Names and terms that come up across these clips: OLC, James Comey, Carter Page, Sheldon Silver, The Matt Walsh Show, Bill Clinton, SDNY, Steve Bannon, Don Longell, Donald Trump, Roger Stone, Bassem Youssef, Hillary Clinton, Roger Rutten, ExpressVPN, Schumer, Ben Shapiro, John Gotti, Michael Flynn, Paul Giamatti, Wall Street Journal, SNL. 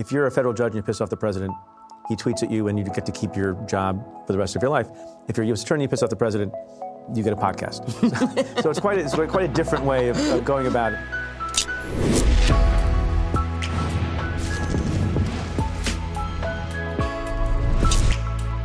If you're a federal judge and you piss off the president, he tweets at you and you get to keep your job for the rest of your life. If you're a U.S. attorney and you piss off the president, you get a podcast. So it's quite a different way of going about it.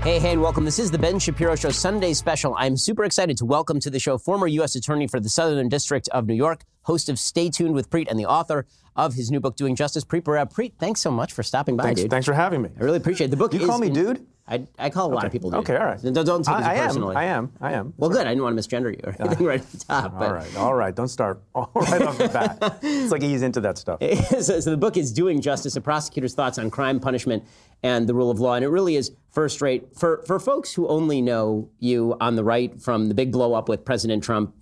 Hey, and welcome. This is The Ben Shapiro Show Sunday Special. I'm super excited to welcome to the show former U.S. Attorney for the Southern District of New York, host of Stay Tuned with Preet, and the author of his new book, Doing Justice, Preet Bharara. Preet, thanks so much for stopping by, dude. Thanks for having me. I really appreciate it. The book you call me dude? I call a lot of people dude. Okay, all right. Don't take it personally. I am. Well, good. I didn't want to misgender you or anything right at the top. All right. Don't start all right off the bat. It's like he's into that stuff. So the book is Doing Justice, A Prosecutor's Thoughts on Crime, Punishment, and the Rule of Law. And it really is first rate. For folks who only know you on the right from the big blow up with President Trump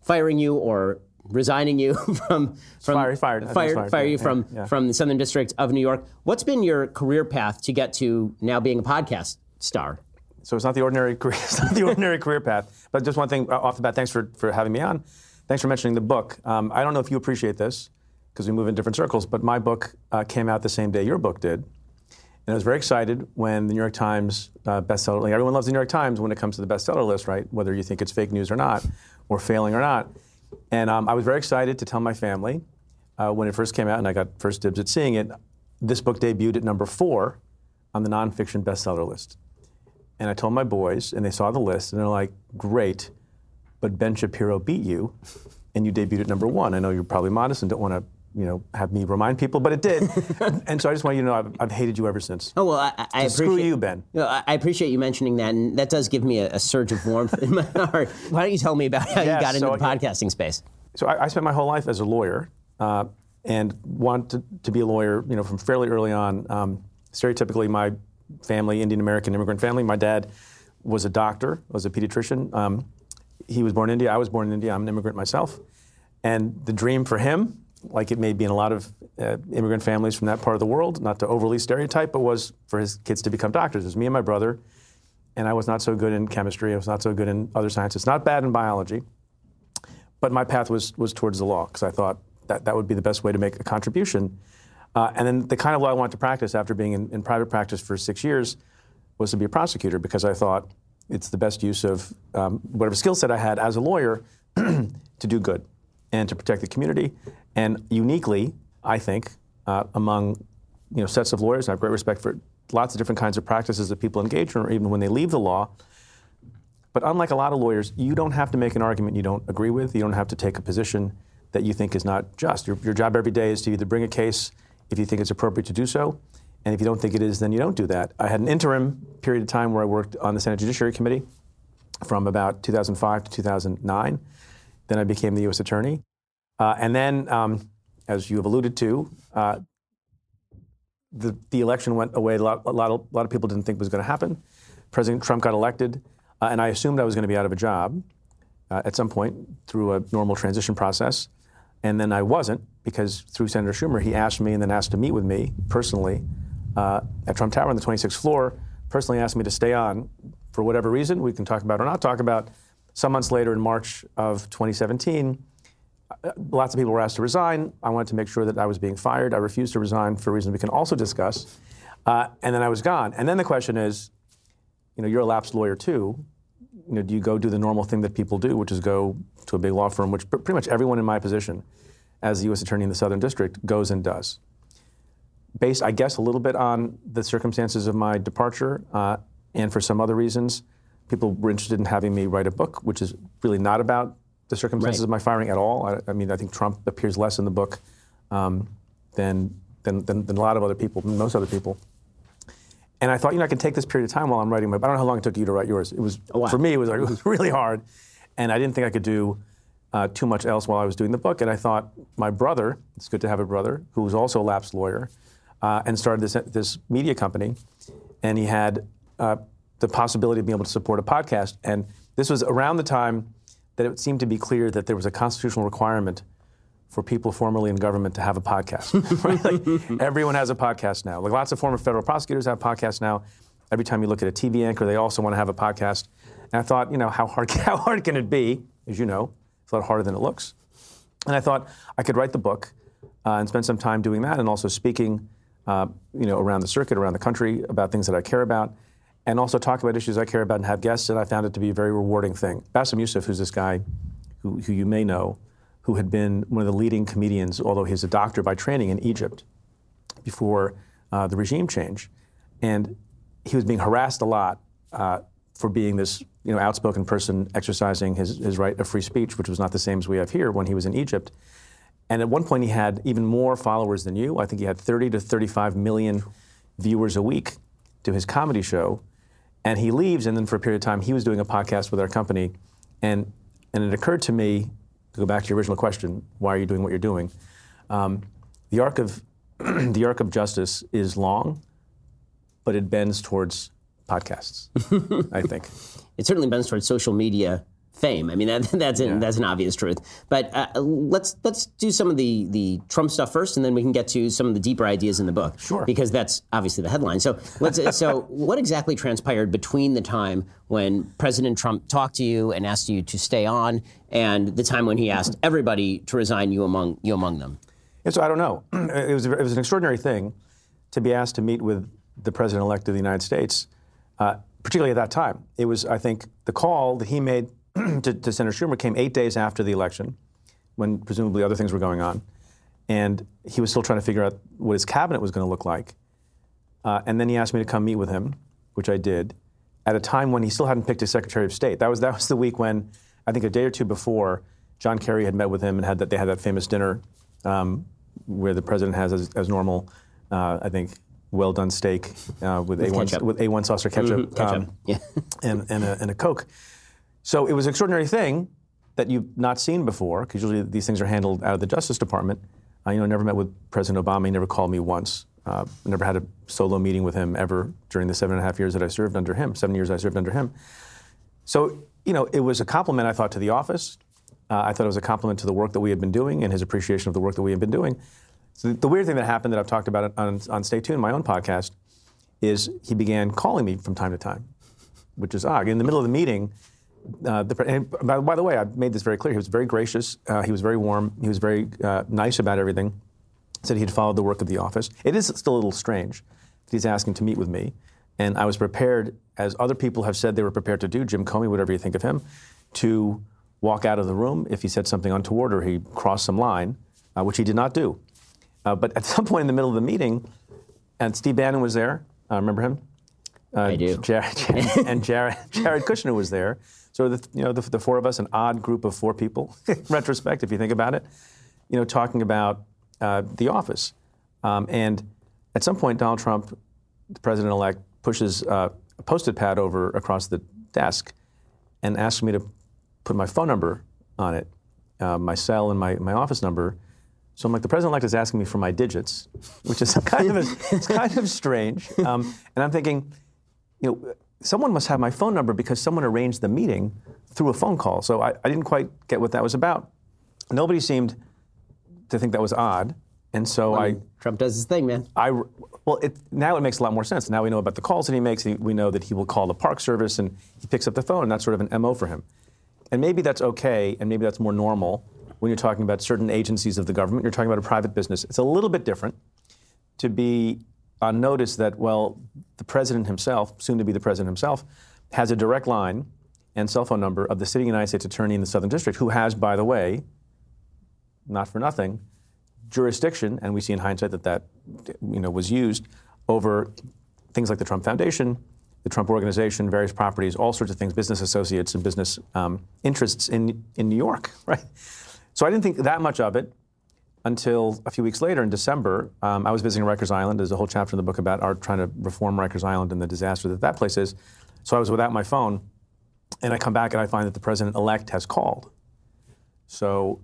firing you or resigning you from the Southern District of New York. What's been your career path to get to now being a podcast star? So it's not the ordinary career. It's not the ordinary career path. But just one thing off the bat. Thanks for having me on. Thanks for mentioning the book. I don't know if you appreciate this because we move in different circles. But my book came out the same day your book did, and I was very excited when the New York Times bestseller. Like everyone loves the New York Times when it comes to the bestseller list, right? Whether you think it's fake news or not, or failing or not. And I was very excited to tell my family when it first came out, and I got first dibs at seeing it. This book debuted at number 4 on the nonfiction bestseller list. And I told my boys, and they saw the list, and they're like, great, but Ben Shapiro beat you, and you debuted at number 1. I know you're probably modest and don't want to have me remind people, but it did. And so I just want you to know I've hated you ever since. Oh, well, I appreciate... Screw you, Ben. You know, I appreciate you mentioning that, and that does give me a surge of warmth in my heart. Why don't you tell me about how you got into the podcasting space? So I spent my whole life as a lawyer and wanted to be a lawyer, from fairly early on. Stereotypically, my family, Indian-American immigrant family, my dad was a doctor, was a pediatrician. He was born in India. I was born in India. I'm an immigrant myself. And the dream for him, like it may be in a lot of immigrant families from that part of the world, not to overly stereotype, but was for his kids to become doctors. It was me and my brother, and I was not so good in chemistry. I was not so good in other sciences. Not bad in biology, but my path was towards the law because I thought that would be the best way to make a contribution. And then the kind of law I wanted to practice after being in private practice for 6 years was to be a prosecutor because I thought it's the best use of whatever skill set I had as a lawyer to do good and to protect the community. And uniquely, I think, among sets of lawyers, and I have great respect for lots of different kinds of practices that people engage in, or even when they leave the law. But unlike a lot of lawyers, you don't have to make an argument you don't agree with. You don't have to take a position that you think is not just. Your job every day is to either bring a case if you think it's appropriate to do so, and if you don't think it is, then you don't do that. I had an interim period of time where I worked on the Senate Judiciary Committee from about 2005 to 2009. Then I became the U.S. Attorney. And then, as you have alluded to, the election went away. A lot of people didn't think it was going to happen. President Trump got elected, and I assumed I was going to be out of a job at some point through a normal transition process. And then I wasn't, because through Senator Schumer, he asked me and then asked to meet with me personally at Trump Tower on the 26th floor, personally asked me to stay on for whatever reason we can talk about or not talk about. Some months later in March of 2017, lots of people were asked to resign. I wanted to make sure that I was being fired. I refused to resign for reasons we can also discuss. And then I was gone. And then the question is, you're a lapsed lawyer too. Do you go do the normal thing that people do, which is go to a big law firm, which pretty much everyone in my position as the U.S. Attorney in the Southern District goes and does. Based, I guess, a little bit on the circumstances of my departure and for some other reasons, people were interested in having me write a book, which is really not about the circumstances of my firing at all. I think Trump appears less in the book than a lot of other people, most other people. And I thought, I can take this period of time while I'm writing my book. I don't know how long it took you to write yours. It was, for me, it was really hard. And I didn't think I could do too much else while I was doing the book. And I thought my brother, it's good to have a brother, who was also a lapsed lawyer, and started this media company. And he had the possibility of being able to support a podcast. And this was around the time that it seemed to be clear that there was a constitutional requirement for people formerly in government to have a podcast. Right? Like, everyone has a podcast now. Like lots of former federal prosecutors have podcasts now. Every time you look at a TV anchor, they also want to have a podcast. And I thought, how hard can it be? As you know, it's a lot harder than it looks. And I thought I could write the book and spend some time doing that and also speaking around the circuit, around the country, about things that I care about, and also talk about issues I care about and have guests, and I found it to be a very rewarding thing. Bassem Youssef, who's this guy who you may know, who had been one of the leading comedians, although he's a doctor by training in Egypt before the regime change, and he was being harassed a lot for being this outspoken person exercising his right of free speech, which was not the same as we have here when he was in Egypt. And at one point he had even more followers than you. I think he had 30 to 35 million viewers a week to his comedy show. And he leaves, and then for a period of time, he was doing a podcast with our company. And it occurred to me, to go back to your original question, why are you doing what you're doing? The arc of justice is long, but it bends towards podcasts, I think. It certainly bends towards social media fame. I mean, that's an obvious truth. But let's do some of the Trump stuff first, and then we can get to some of the deeper ideas in the book. Sure. Because that's obviously the headline. So so what exactly transpired between the time when President Trump talked to you and asked you to stay on, and the time when he asked everybody to resign, you among them? And so I don't know. It was an extraordinary thing to be asked to meet with the president-elect of the United States, particularly at that time. It was, I think, the call that he made to Senator Schumer came 8 days after the election, when presumably other things were going on, and he was still trying to figure out what his cabinet was going to look like. And then he asked me to come meet with him, which I did, at a time when he still hadn't picked his Secretary of State. That was the week when, I think a day or two before, John Kerry had met with him and they had that famous dinner where the president has, as normal, I think, well-done steak with A1 sauce or ketchup. And a Coke. So it was an extraordinary thing that you've not seen before, because usually these things are handled out of the Justice Department. I never met with President Obama. He never called me once. Never had a solo meeting with him ever during the 7 years I served under him. So, it was a compliment, I thought, to the office. I thought it was a compliment to the work that we had been doing and his appreciation of the work that we had been doing. So the weird thing that happened that I've talked about on Stay Tuned, my own podcast, is he began calling me from time to time, which is odd. In the middle of the meeting... by the way, I made this very clear. He was very gracious. He was very warm. He was very nice about everything. Said he'd followed the work of the office. It is still a little strange that he's asking to meet with me. And I was prepared, as other people have said they were prepared to do, Jim Comey, whatever you think of him, to walk out of the room if he said something untoward or he crossed some line, which he did not do. But at some point in the middle of the meeting, and Steve Bannon was there. Remember him? I do. Jared Kushner was there. So the four of us, an odd group of four people, in retrospect, if you think about it, talking about the office. And at some point, Donald Trump, the president-elect, pushes a Post-it pad over across the desk and asks me to put my phone number on it, my cell and my office number. So I'm like, the president-elect is asking me for my digits, which is kind of strange. And I'm thinking, someone must have my phone number because someone arranged the meeting through a phone call. So I didn't quite get what that was about. Nobody seemed to think that was odd. And so Trump does his thing, man. Now it makes a lot more sense. Now we know about the calls that he makes. We know that he will call the Park Service and he picks up the phone, and that's sort of an MO for him. And maybe that's okay, and maybe that's more normal when you're talking about certain agencies of the government. You're talking about a private business. It's a little bit different to be on notice that, well, the president himself, soon to be the president himself, has a direct line and cell phone number of the sitting United States attorney in the Southern District, who has, by the way, not for nothing, jurisdiction, and we see in hindsight that was used over things like the Trump Foundation, the Trump Organization, various properties, all sorts of things, business associates and business interests in New York, right? So I didn't think that much of it until a few weeks later in December. I was visiting Rikers Island. There's a whole chapter in the book about our trying to reform Rikers Island and the disaster that place is. So I was without my phone, and I come back and I find that the president-elect has called. So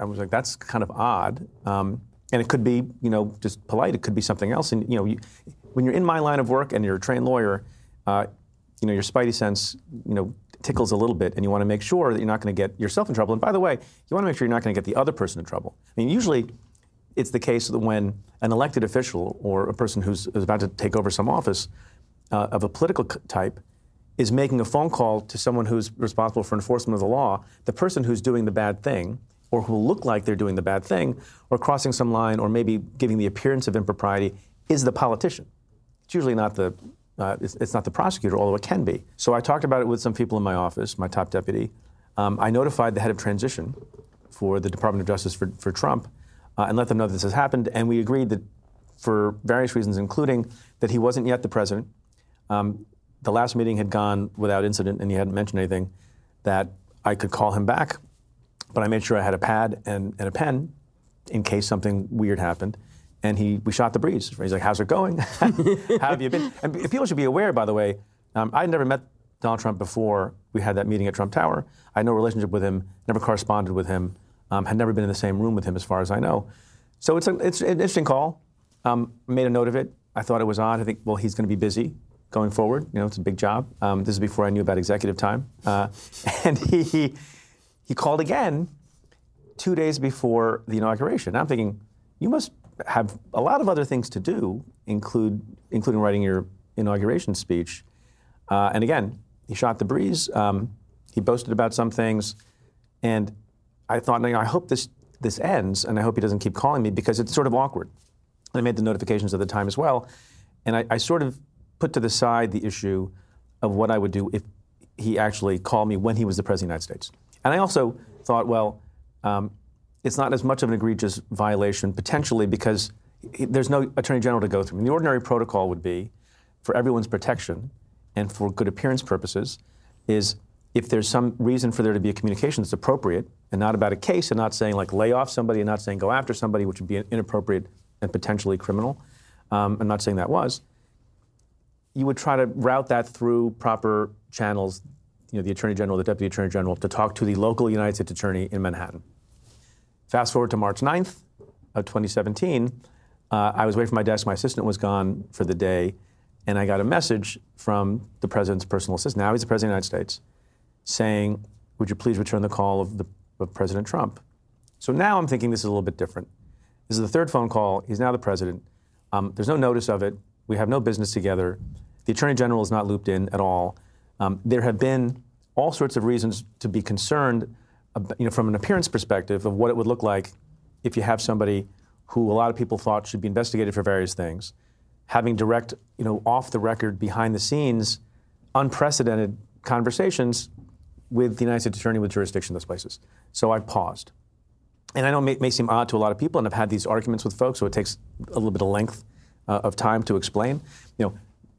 I was like, that's kind of odd. And it could be, just polite. It could be something else. And, when you're in my line of work and you're a trained lawyer, your spidey sense, tickles a little bit, and you want to make sure that you're not going to get yourself in trouble. And by the way, you want to make sure you're not going to get the other person in trouble. I mean, usually it's the case that when an elected official or a person who's about to take over some office of a political type is making a phone call to someone who's responsible for enforcement of the law, the person who's doing the bad thing or who look like they're doing the bad thing or crossing some line or maybe giving the appearance of impropriety is the politician. It's usually not the it's not the prosecutor, although it can be. So I talked about it with some people in my office, my top deputy. I notified the head of transition for the Department of Justice for Trump and let them know that this has happened. And we agreed that for various reasons, including that he wasn't yet the president. The last meeting had gone without incident and he hadn't mentioned anything, that I could call him back. But I made sure I had a pad and a pen in case something weird happened. And we shot the breeze. He's like, how's it going? How have you been? And people should be aware, by the way, I had never met Donald Trump before we had that meeting at Trump Tower. I had no relationship with him, never corresponded with him, had never been in the same room with him as far as I know. So it's an interesting call. Made a note of it. I thought it was odd. I think, well, he's going to be busy going forward. You know, it's a big job. This is before I knew about executive time. And he called again 2 days before the inauguration. And I'm thinking, you must have a lot of other things to do, including writing your inauguration speech. And again, he shot the breeze. He boasted about some things. And I thought, I hope this ends, and I hope he doesn't keep calling me, because it's sort of awkward. I made the notifications at the time as well. And I sort of put to the side the issue of what I would do if he actually called me when he was the President of the United States. And I also thought, well, it's not as much of an egregious violation, potentially, because there's no Attorney General to go through. I mean, the ordinary protocol would be, for everyone's protection and for good appearance purposes, is if there's some reason for there to be a communication that's appropriate and not about a case and not saying, like, lay off somebody and not saying go after somebody, which would be inappropriate and potentially criminal. I'm not saying that was. You would try to route that through proper channels, the Attorney General, the Deputy Attorney General, to talk to the local United States Attorney in Manhattan. Fast forward to March 9th of 2017, I was away from my desk. My assistant was gone for the day, and I got a message from the President's personal assistant, now he's the President of the United States, saying, would you please return the call of President Trump? So now I'm thinking this is a little bit different. This is the third phone call. He's now the president. There's no notice of it. We have no business together. The Attorney General is not looped in at all. There have been all sorts of reasons to be concerned, from an appearance perspective, of what it would look like if you have somebody who a lot of people thought should be investigated for various things, having direct, off the record, behind the scenes, unprecedented conversations with the United States Attorney with jurisdiction in those places. So I paused. And I know it may seem odd to a lot of people, and I've had these arguments with folks, so it takes a little bit of length of time to explain.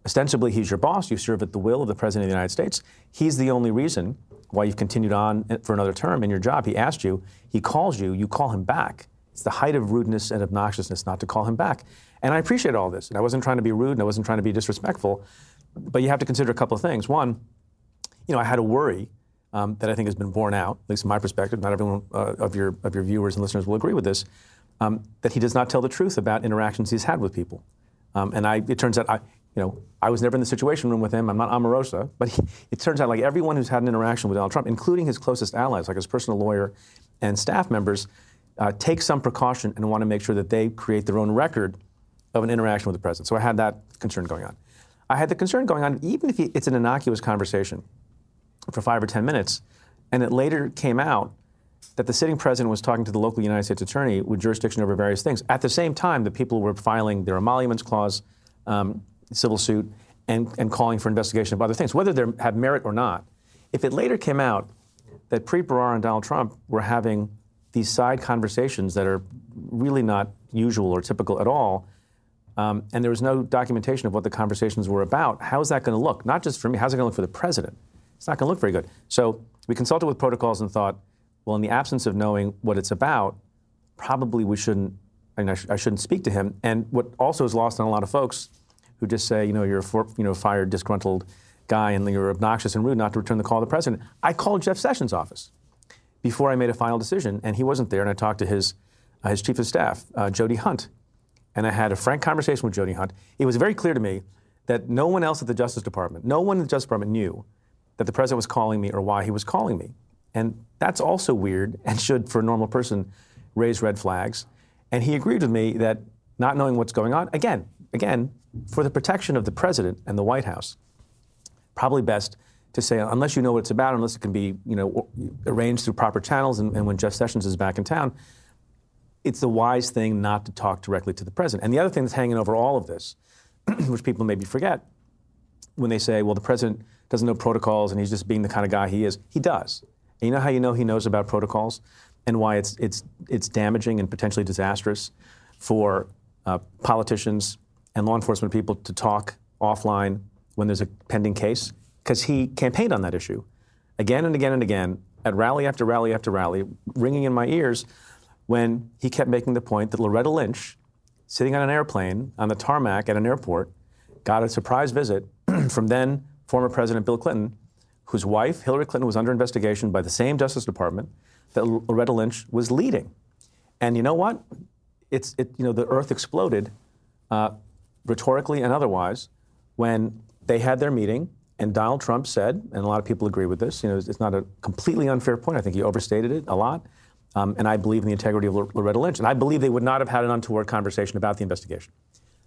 Ostensibly, he's your boss. You serve at the will of the President of the United States. He's the only reason why you've continued on for another term in your job. He asked you. He calls you. You call him back. It's the height of rudeness and obnoxiousness not to call him back. And I appreciate all this. And I wasn't trying to be rude, and I wasn't trying to be disrespectful. But you have to consider a couple of things. One, I had a worry that I think has been borne out, at least from my perspective. Not everyone of your viewers and listeners will agree with this, that he does not tell the truth about interactions he's had with people. It turns out, I was never in the Situation Room with him. I'm not Omarosa, but it turns out, like, everyone who's had an interaction with Donald Trump, including his closest allies, like his personal lawyer and staff members, take some precaution and want to make sure that they create their own record of an interaction with the president. So I had that concern going on. I had the concern going on, even if it's an innocuous conversation for 5 or 10 minutes, and it later came out that the sitting president was talking to the local United States attorney with jurisdiction over various things. At the same time, the people were filing their emoluments clause, civil suit, and calling for investigation of other things, whether they have merit or not. If it later came out that Preet Bharara and Donald Trump were having these side conversations that are really not usual or typical at all, and there was no documentation of what the conversations were about, how is that going to look? Not just for me, how's it going to look for the president? It's not going to look very good. So we consulted with protocols and thought, well, in the absence of knowing what it's about, probably we shouldn't. I shouldn't speak to him. And what also is lost on a lot of folks who just say, you're a fired, disgruntled guy, and you're obnoxious and rude not to return the call to the president. I called Jeff Sessions' office before I made a final decision, and he wasn't there. And I talked to his chief of staff, Jody Hunt, and I had a frank conversation with Jody Hunt. It was very clear to me that no one else at the Justice Department, no one in the Justice Department knew that the president was calling me or why he was calling me. And that's also weird and should, for a normal person, raise red flags. And he agreed with me that not knowing what's going on, again, for the protection of the president and the White House, probably best to say, unless you know what it's about, unless it can be arranged through proper channels, and when Jeff Sessions is back in town, it's the wise thing not to talk directly to the president. And the other thing that's hanging over all of this, which people maybe forget, when they say, well, the president doesn't know protocols and he's just being the kind of guy he is, he does. And you know how you know he knows about protocols and why it's damaging and potentially disastrous for politicians and law enforcement people to talk offline when there's a pending case? Because he campaigned on that issue again and again and again at rally after rally after rally, ringing in my ears when he kept making the point that Loretta Lynch, sitting on an airplane on the tarmac at an airport, got a surprise visit from then former President Bill Clinton, whose wife, Hillary Clinton, was under investigation by the same Justice Department that Loretta Lynch was leading. And you know what? The earth exploded, rhetorically and otherwise, when they had their meeting and Donald Trump said, and a lot of people agree with this, it's not a completely unfair point. I think he overstated it a lot. And I believe in the integrity of Loretta Lynch. And I believe they would not have had an untoward conversation about the investigation.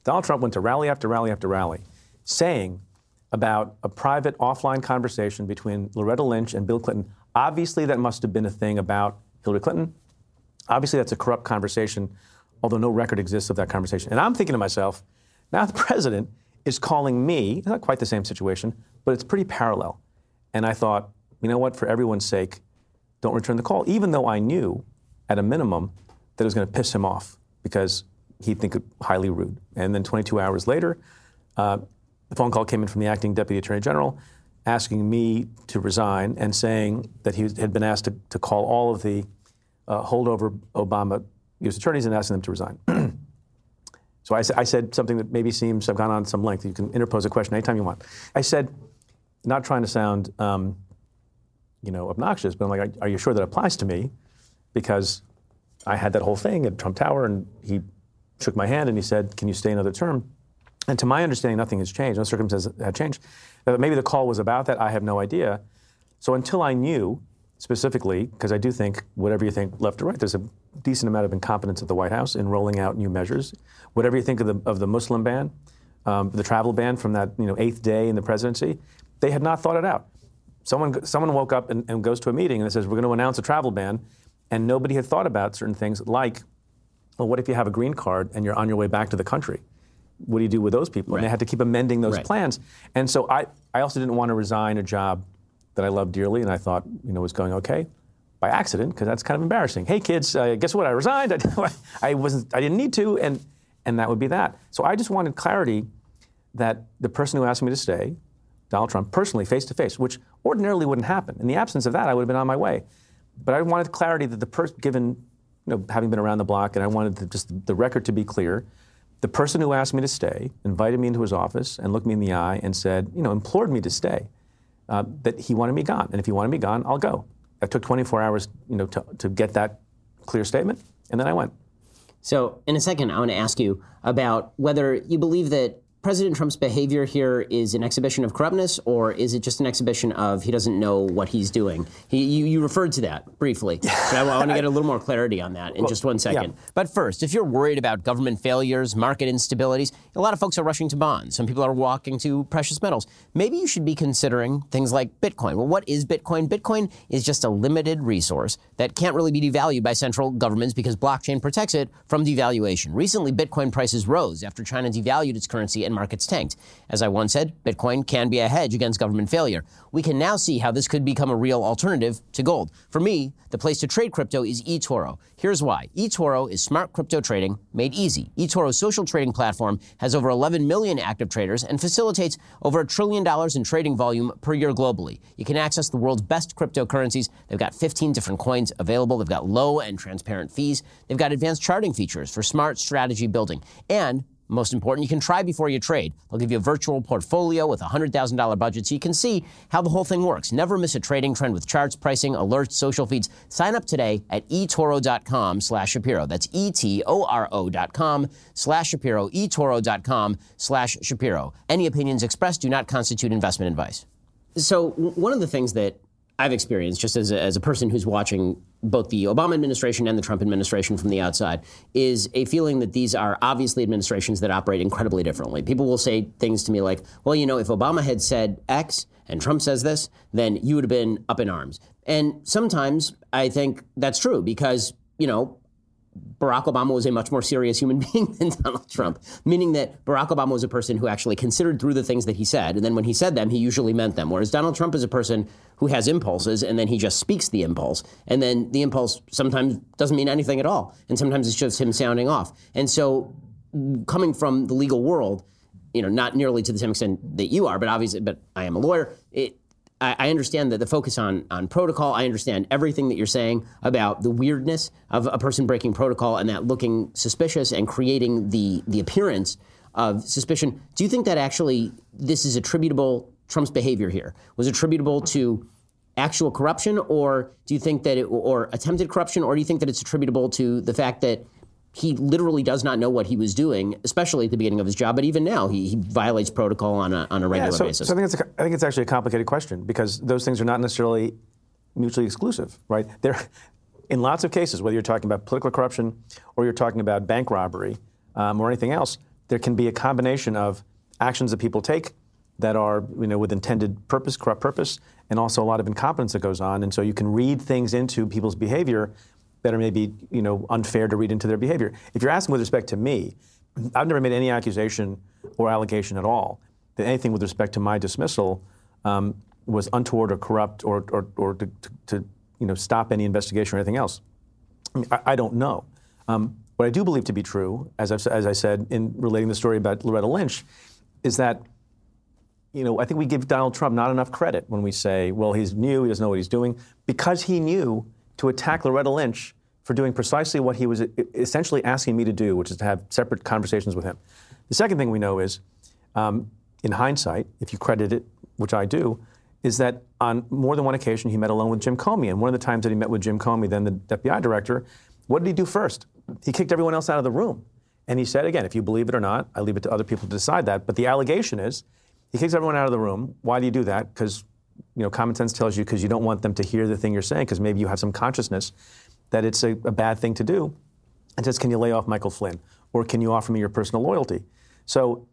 Donald Trump went to rally after rally after rally saying about a private offline conversation between Loretta Lynch and Bill Clinton. Obviously, that must have been a thing about Hillary Clinton. Obviously, that's a corrupt conversation, although no record exists of that conversation. And I'm thinking to myself, now the president is calling me, it's not quite the same situation, but it's pretty parallel. And I thought, you know what, for everyone's sake, don't return the call, even though I knew at a minimum that it was going to piss him off because he'd think it highly rude. And then 22 hours later, the phone call came in from the acting deputy attorney general asking me to resign and saying that he had been asked to call all of the holdover Obama U.S. attorneys and asking them to resign. So I said something that maybe seems, I've gone on some length. You can interpose a question anytime you want. I said, not trying to sound obnoxious, but I'm like, are you sure that applies to me? Because I had that whole thing at Trump Tower, and he shook my hand and he said, can you stay another term? And to my understanding, nothing has changed. No circumstances have changed. Now, maybe the call was about that. I have no idea. So until I knew specifically, because I do think whatever you think left or right, there's a decent amount of incompetence at the White House in rolling out new measures. Whatever you think of the Muslim ban, the travel ban from that 8th day in the presidency, they had not thought it out. Someone woke up and goes to a meeting and it says, we're going to announce a travel ban. And nobody had thought about certain things like, well, what if you have a green card and you're on your way back to the country? What do you do with those people? Right. And they had to keep amending those plans. And so I also didn't want to resign a job that I loved dearly and I thought, was going okay by accident, because that's kind of embarrassing. Hey, kids, guess what? I resigned. I didn't need to. And that would be that. So I just wanted clarity that the person who asked me to stay, Donald Trump, personally, face-to-face, which ordinarily wouldn't happen. In the absence of that, I would have been on my way. But I wanted clarity that the person, given, having been around the block, and I wanted the record to be clear, the person who asked me to stay invited me into his office and looked me in the eye and said, implored me to stay, that he wanted me gone. And if he wanted me gone, I'll go. That took 24 hours, to get that clear statement, and then I went. So in a second, I want to ask you about whether you believe that President Trump's behavior here is an exhibition of corruptness, or is it just an exhibition of he doesn't know what he's doing? You referred to that briefly. So I want to get a little more clarity on that in just one second. Yeah. But first, if you're worried about government failures, market instabilities, a lot of folks are rushing to bonds. Some people are walking to precious metals. Maybe you should be considering things like Bitcoin. Well, what is Bitcoin? Bitcoin is just a limited resource that can't really be devalued by central governments because blockchain protects it from devaluation. Recently, Bitcoin prices rose after China devalued its currency and markets tanked. As I once said, Bitcoin can be a hedge against government failure. We can now see how this could become a real alternative to gold. For me, the place to trade crypto is eToro. Here's why. eToro is smart crypto trading made easy. eToro's social trading platform has over 11 million active traders and facilitates over $1 trillion in trading volume per year globally. You can access the world's best cryptocurrencies. They've got 15 different coins available. They've got low and transparent fees. They've got advanced charting features for smart strategy building. And most important, you can try before you trade. They'll give you a virtual portfolio with a $100,000 budget so you can see how the whole thing works. Never miss a trading trend with charts, pricing, alerts, social feeds. Sign up today at eToro.com/Shapiro. That's eToro.com/Shapiro, eToro.com/Shapiro. Any opinions expressed do not constitute investment advice. So one of the things that I've experienced just as a person who's watching both the Obama administration and the Trump administration from the outside is a feeling that these are obviously administrations that operate incredibly differently. People will say things to me like, well, if Obama had said X and Trump says this, then you would have been up in arms. And sometimes I think that's true because, Barack Obama was a much more serious human being than Donald Trump, meaning that Barack Obama was a person who actually considered through the things that he said. And then when he said them, he usually meant them. Whereas Donald Trump is a person who has impulses and then he just speaks the impulse. And then the impulse sometimes doesn't mean anything at all. And sometimes it's just him sounding off. And so coming from the legal world, you know, not nearly to the same extent that you are, but obviously, but I am a lawyer. I understand that the focus on protocol. I understand everything that you're saying about the weirdness of a person breaking protocol and that looking suspicious and creating the appearance of suspicion. Do you think that actually this is attributable, Trump's behavior here was attributable to actual corruption, or do you think that or attempted corruption, or do you think that it's attributable to the fact that he literally does not know what he was doing, especially at the beginning of his job, but even now he violates protocol on a regular basis? So I think it's actually a complicated question because those things are not necessarily mutually exclusive, right? They're, in lots of cases, whether you're talking about political corruption or you're talking about bank robbery or anything else, there can be a combination of actions that people take that are, you know, with intended purpose, corrupt purpose, and also a lot of incompetence that goes on. And so you can read things into people's behavior that are maybe, you know, unfair to read into their behavior. If you're asking with respect to me, I've never made any accusation or allegation at all that anything with respect to my dismissal was untoward or corrupt or to you know, stop any investigation or anything else. I mean, I don't know. What I do believe to be true, as I said in relating the story about Loretta Lynch, is that, you know, I think we give Donald Trump not enough credit when we say, well, he's new, he doesn't know what he's doing, because he knew to attack Loretta Lynch for doing precisely what he was essentially asking me to do, which is to have separate conversations with him. The second thing we know is, in hindsight, if you credit it, which I do, is that on more than one occasion he met alone with Jim Comey. And one of the times that he met with Jim Comey, then the FBI director, what did he do first? He kicked everyone else out of the room. And he said, again, if you believe it or not, I leave it to other people to decide that. But the allegation is he kicks everyone out of the room. Why do you do that? Because, you know, common sense tells you because you don't want them to hear the thing you're saying because maybe you have some consciousness that it's a bad thing to do. And says, can you lay off Michael Flynn? Or can you offer me your personal loyalty? So,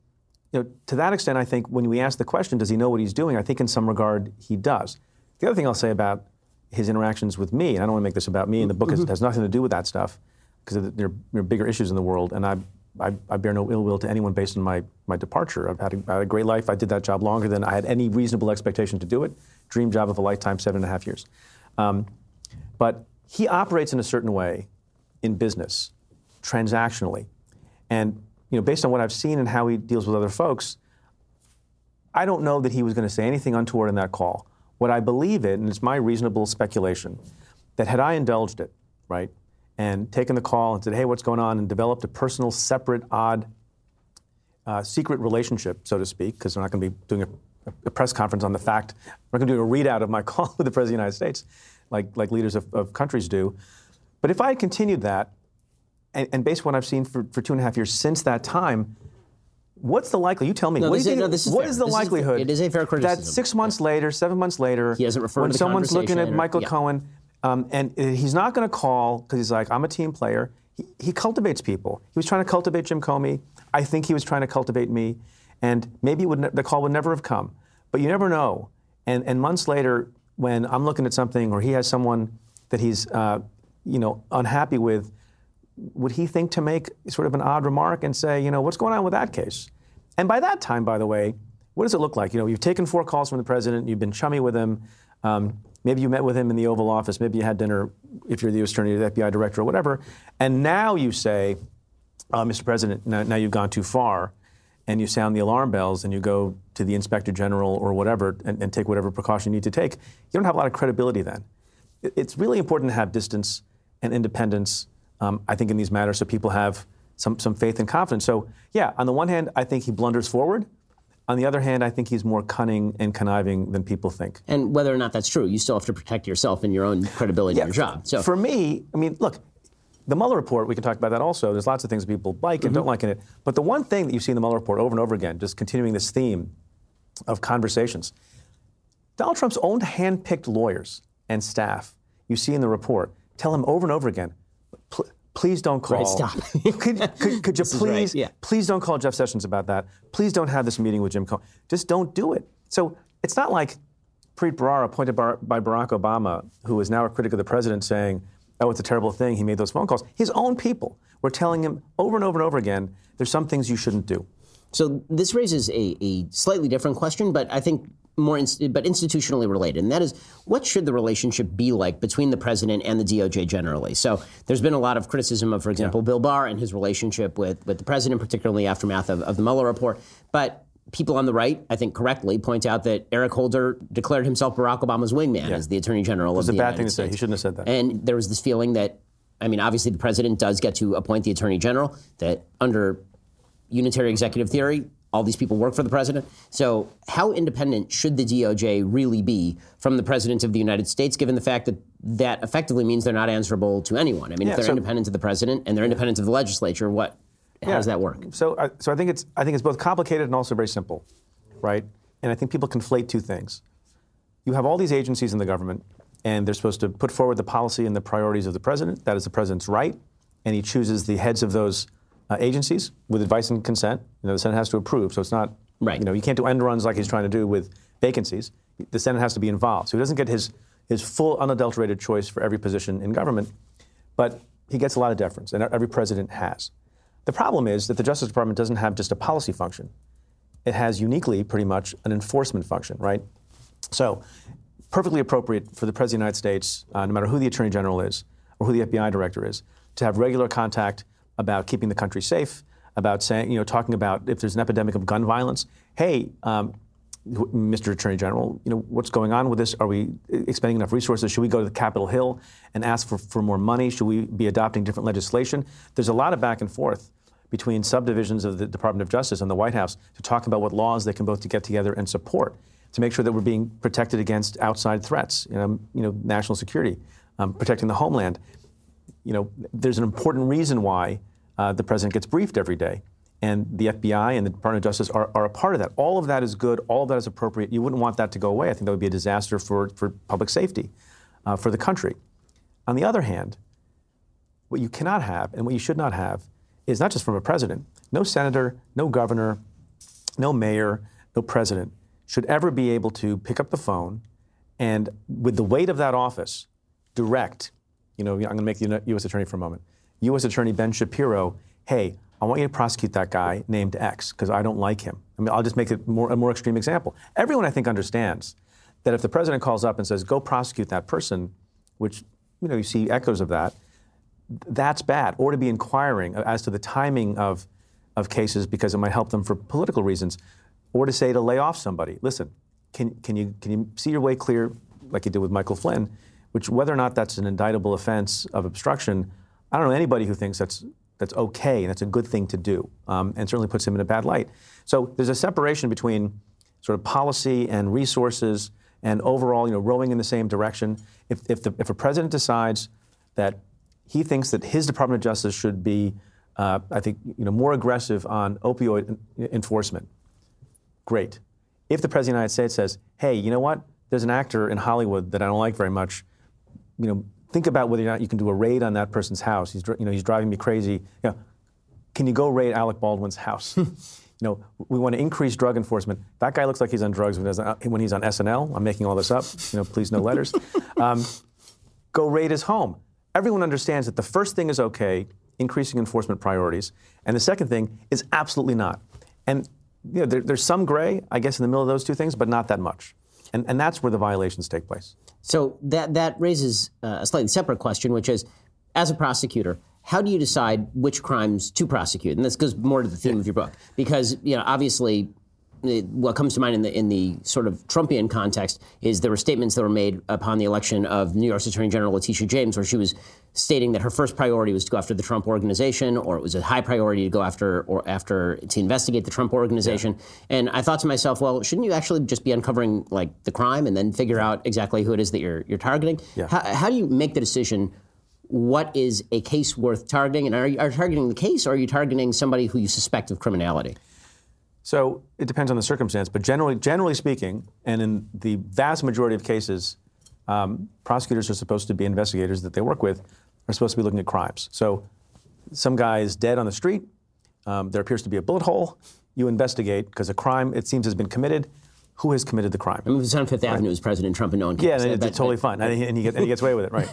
you know, to that extent, I think when we ask the question, does he know what he's doing? I think in some regard, he does. The other thing I'll say about his interactions with me, and I don't want to make this about me, and the book is, it has nothing to do with that stuff because there are bigger issues in the world. And I bear no ill will to anyone based on my departure. I've had a great life. I did that job longer than I had any reasonable expectation to do it. Dream job of a lifetime, 7.5 years. But he operates in a certain way in business, transactionally. And, you know, based on what I've seen and how he deals with other folks, I don't know that he was going to say anything untoward in that call. What I believe in, and it's my reasonable speculation, that had I indulged it, right, and taken the call and said, hey, what's going on, and developed a personal, separate, odd, secret relationship, so to speak, because we're not going to be doing a press conference on the fact, we're not going to do a readout of my call with the President of the United States, like leaders of countries do. But if I had continued that, and based on what I've seen for 2.5 years since that time, what's the likelihood? You tell me. No, what is the likelihood? It is a fair criticism. That 6 months later, 7 months later, he hasn't referred when to the someone's looking at Michael Cohen, and he's not going to call because he's like, I'm a team player. He cultivates people. He was trying to cultivate Jim Comey. I think he was trying to cultivate me. And maybe the call would never have come. But you never know. And months later, when I'm looking at something or he has someone that he's, you know, unhappy with, would he think to make sort of an odd remark and say, you know, what's going on with that case? And by that time, by the way, what does it look like? You know, you've taken 4 calls from the president. You've been chummy with him. Maybe you met with him in the Oval Office. Maybe you had dinner, if you're the U.S. Attorney or the FBI Director or whatever. And now you say, Mr. President, now you've gone too far. And you sound the alarm bells and you go to the Inspector General or whatever and take whatever precaution you need to take. You don't have a lot of credibility then. It's really important to have distance and independence, I think, in these matters so people have some faith and confidence. So, yeah, on the one hand, I think he blunders forward. On the other hand, I think he's more cunning and conniving than people think. And whether or not that's true, you still have to protect yourself and your own credibility in your job. So for me, I mean, look, the Mueller report, we can talk about that also. There's lots of things people like and don't like in it. But the one thing that you see in the Mueller report over and over again, just continuing this theme of conversations, Donald Trump's own hand-picked lawyers and staff you see in the report tell him over and over again, please don't call. Right, stop. could you please, please don't call Jeff Sessions about that. Please don't have this meeting with Jim Comey. Just don't do it. So it's not like Preet Bharara, appointed by Barack Obama, who is now a critic of the president, saying, oh, it's a terrible thing, he made those phone calls. His own people were telling him over and over and over again, there's some things you shouldn't do. So this raises a slightly different question, but I think more but institutionally related, and that is, what should the relationship be like between the president and the DOJ generally? So there's been a lot of criticism of, for example, Bill Barr and his relationship with the president, particularly in the aftermath of the Mueller report. But people on the right, I think correctly, point out that Eric Holder declared himself Barack Obama's wingman as the attorney general of the United States. It was a bad thing to say. He shouldn't have said that. And there was this feeling that, I mean, obviously the president does get to appoint the attorney general, that under unitary executive theory, all these people work for the president. So how independent should the DOJ really be from the president of the United States, given the fact that that effectively means they're not answerable to anyone? I mean, if they're independent of the president and they're independent of the legislature, how does that work? So I think it's both complicated and also very simple, right? And I think people conflate two things. You have all these agencies in the government, and they're supposed to put forward the policy and the priorities of the president. That is the president's right, and he chooses the heads of those agencies with advice and consent. You know, the Senate has to approve, so it's not, you know, you can't do end runs like he's trying to do with vacancies. The Senate has to be involved. So he doesn't get his full unadulterated choice for every position in government, but he gets a lot of deference, and every president has. The problem is that the Justice Department doesn't have just a policy function. It has uniquely, pretty much, an enforcement function, right? So perfectly appropriate for the President of the United States, no matter who the Attorney General is or who the FBI Director is, to have regular contact about keeping the country safe, about saying, you know, talking about if there's an epidemic of gun violence. Hey, Mr. Attorney General, you know, what's going on with this? Are we expending enough resources? Should we go to the Capitol Hill and ask for more money? Should we be adopting different legislation? There's a lot of back and forth between subdivisions of the Department of Justice and the White House to talk about what laws they can both get together and support to make sure that we're being protected against outside threats, you know, national security, protecting the homeland. You know, there's an important reason why the president gets briefed every day. And the FBI and the Department of Justice are a part of that. All of that is good. All of that is appropriate. You wouldn't want that to go away. I think that would be a disaster for public safety, for the country. On the other hand, what you cannot have and what you should not have is not just from a president. No senator, no governor, no mayor, no president should ever be able to pick up the phone and, with the weight of that office, direct, you know, I'm going to make the U.S. attorney for a moment. U.S. Attorney Ben Shapiro, hey, I want you to prosecute that guy named X because I don't like him. I mean, I'll just make it a more extreme example. Everyone, I think, understands that if the president calls up and says, go prosecute that person, which, you know, you see echoes of that, that's bad. Or to be inquiring as to the timing of cases because it might help them for political reasons. Or to say to lay off somebody. Listen, can you see your way clear like you did with Michael Flynn, which whether or not that's an indictable offense of obstruction, I don't know anybody who thinks that's okay and that's a good thing to do, and certainly puts him in a bad light. So there's a separation between sort of policy and resources and overall, you know, rowing in the same direction. If a president decides that he thinks that his Department of Justice should be, I think, you know, more aggressive on opioid enforcement, great. If the President of the United States says, hey, you know what, there's an actor in Hollywood that I don't like very much, you know, think about whether or not you can do a raid on that person's house. He's, you know, he's driving me crazy. You know, can you go raid Alec Baldwin's house? You know, we want to increase drug enforcement. That guy looks like he's on drugs when he's on SNL. I'm making all this up. You know, please no letters. Go raid his home. Everyone understands that the first thing is okay, increasing enforcement priorities, and the second thing is absolutely not. And you know, there's some gray, I guess, in the middle of those two things, but not that much. And that's where the violations take place. So that raises a slightly separate question, which is, as a prosecutor, how do you decide which crimes to prosecute? And this goes more to the theme of your book, because, you know, obviously, what comes to mind in the sort of Trumpian context is there were statements that were made upon the election of New York's Attorney General Letitia James, where she was stating that her first priority was to go after the Trump organization, or it was a high priority to go after to investigate the Trump organization. Yeah. And I thought to myself, well, shouldn't you actually just be uncovering like the crime and then figure out exactly who it is that you're targeting? Yeah. How do you make the decision? What is a case worth targeting? And are you targeting the case, or are you targeting somebody who you suspect of criminality? So it depends on the circumstance, but generally speaking, and in the vast majority of cases, prosecutors are supposed to be investigators that they work with are supposed to be looking at crimes. So some guy is dead on the street. There appears to be a bullet hole. You investigate because a crime, it seems, has been committed. who has committed the crime. I mean, if it's on Fifth Avenue, it was President Trump and no one cares. Yeah, so it's totally fine. And he gets away with it, right?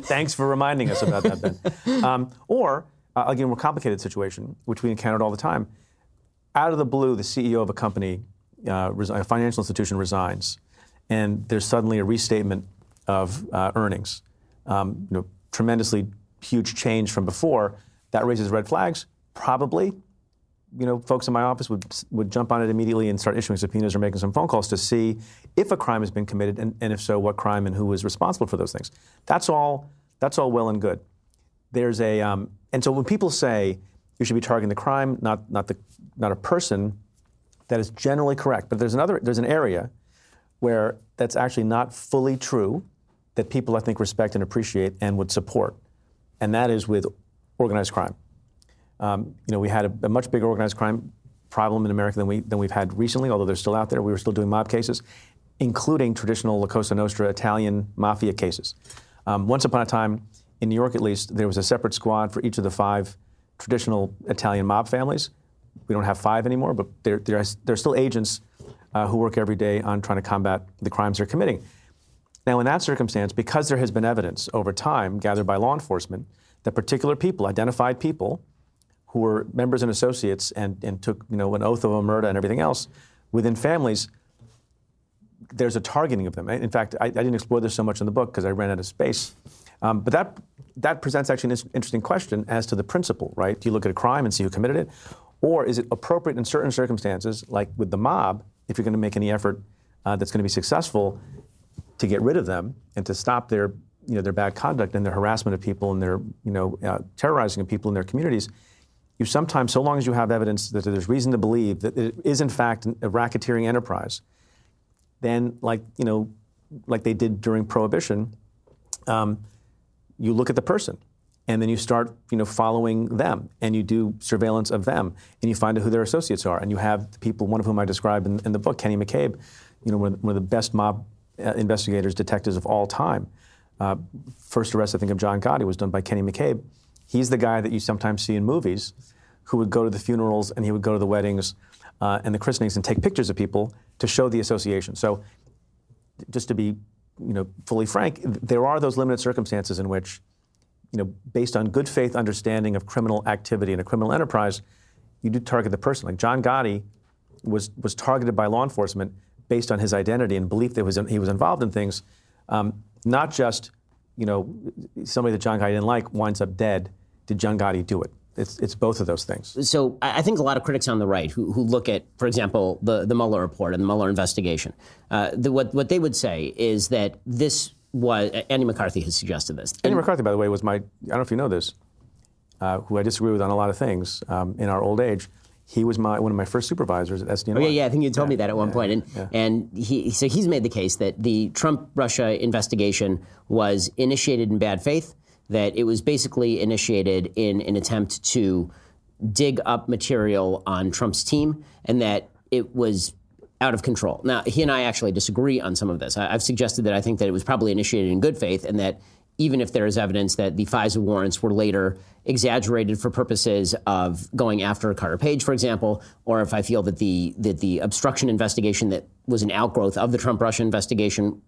Thanks for reminding us about that, Ben. Or, again, a more complicated situation, which we encountered all the time. Out of the blue, the CEO of a company, a financial institution, resigns, and there's suddenly a restatement of earnings. Tremendously huge change from before. That raises red flags, probably. Folks in my office would jump on it immediately and start issuing subpoenas or making some phone calls to see if a crime has been committed, and if so, what crime and who is responsible for those things. That's all well and good. There's a and so when people say you should be targeting the crime, not a person, that is generally correct. But there's an area where that's actually not fully true, that people I think respect and appreciate and would support, and that is with organized crime. We had a much bigger organized crime problem in America than we've had recently, although they're still out there. We were still doing mob cases, including traditional La Cosa Nostra Italian mafia cases. Once upon a time, in New York at least, there was a separate squad for each of the 5 traditional Italian mob families. We don't have 5 anymore, but there are still agents who work every day on trying to combat the crimes they're committing. Now, in that circumstance, because there has been evidence over time gathered by law enforcement that particular people, identified people, who were members and associates and took an oath of omerta and everything else, within families, there's a targeting of them. In fact, I didn't explore this so much in the book because I ran out of space. But that presents actually an interesting question as to the principle, right? Do you look at a crime and see who committed it? Or is it appropriate in certain circumstances, like with the mob, if you're going to make any effort that's going to be successful to get rid of them and to stop their bad conduct and their harassment of people and their terrorizing of people in their communities? You sometimes, so long as you have evidence that there's reason to believe that it is in fact a racketeering enterprise, then like they did during Prohibition, you look at the person, and then you start following them, and you do surveillance of them, and you find out who their associates are, and you have the people, one of whom I describe in the book, Kenny McCabe, one of the best mob investigators, detectives of all time. First arrest, I think, of John Gotti was done by Kenny McCabe. He's the guy that you sometimes see in movies who would go to the funerals and he would go to the weddings and the christenings and take pictures of people to show the association. So just to be fully frank, there are those limited circumstances in which, based on good faith understanding of criminal activity and a criminal enterprise, you do target the person. Like John Gotti was targeted by law enforcement based on his identity and belief that he was involved in things, not just somebody that John Gotti didn't like winds up dead. Did John Gotti do it? It's both of those things. So I think a lot of critics on the right who look at, for example, the Mueller report and the Mueller investigation, what they would say is that this was, Andy McCarthy has suggested this. Andy McCarthy, by the way, was I don't know if you know this, who I disagree with on a lot of things in our old age. He was one of my first supervisors at SDNY. Oh, yeah, I think you told me that at one point. And so he's made the case that the Trump-Russia investigation was initiated in bad faith, that it was basically initiated in an attempt to dig up material on Trump's team, and that it was out of control. Now, he and I actually disagree on some of this. I've suggested that I think that it was probably initiated in good faith, and that even if there is evidence that the FISA warrants were later exaggerated for purposes of going after Carter Page, for example, or if I feel that the obstruction investigation that was an outgrowth of the Trump-Russia investigation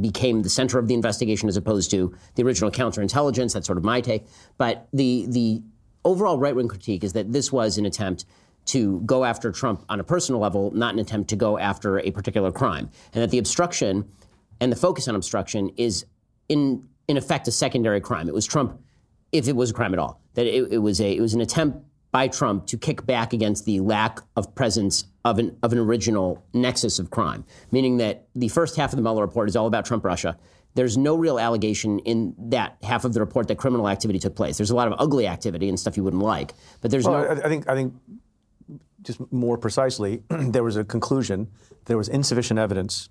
became the center of the investigation as opposed to the original counterintelligence, that's sort of my take. But the overall right-wing critique is that this was an attempt to go after Trump on a personal level, not an attempt to go after a particular crime, and that the obstruction and the focus on obstruction is in effect, a secondary crime. It was Trump, if it was a crime at all, that it was an attempt by Trump to kick back against the lack of presence of an original nexus of crime, meaning that the first half of the Mueller report is all about Trump-Russia. There's no real allegation in that half of the report that criminal activity took place. There's a lot of ugly activity and stuff you wouldn't like, but there's I think just more precisely, there was a conclusion. There was insufficient evidence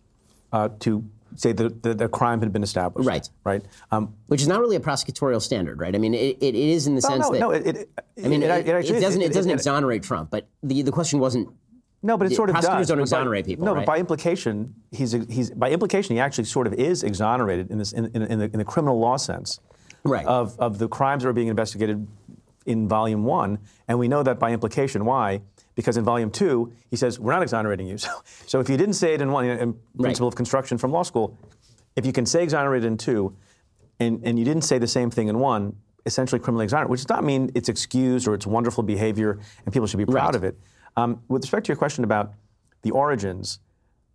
to say that the crime had been established. Right. Which is not really a prosecutorial standard, right? I mean, it is in the sense that... It doesn't exonerate Trump, but the question wasn't... No, but it sort of does. Prosecutors don't exonerate people, right? No, but by implication, he actually sort of is exonerated in the criminal law sense, right, of the crimes that are being investigated in Volume 1, and we know that by implication. Why? because in volume two, he says, we're not exonerating you. So if you didn't say it in one, in principle of construction from law school, if you can say exonerated in two, and you didn't say the same thing in one, essentially criminally exonerated, which does not mean it's excused or it's wonderful behavior and people should be proud of it. With respect to your question about the origins,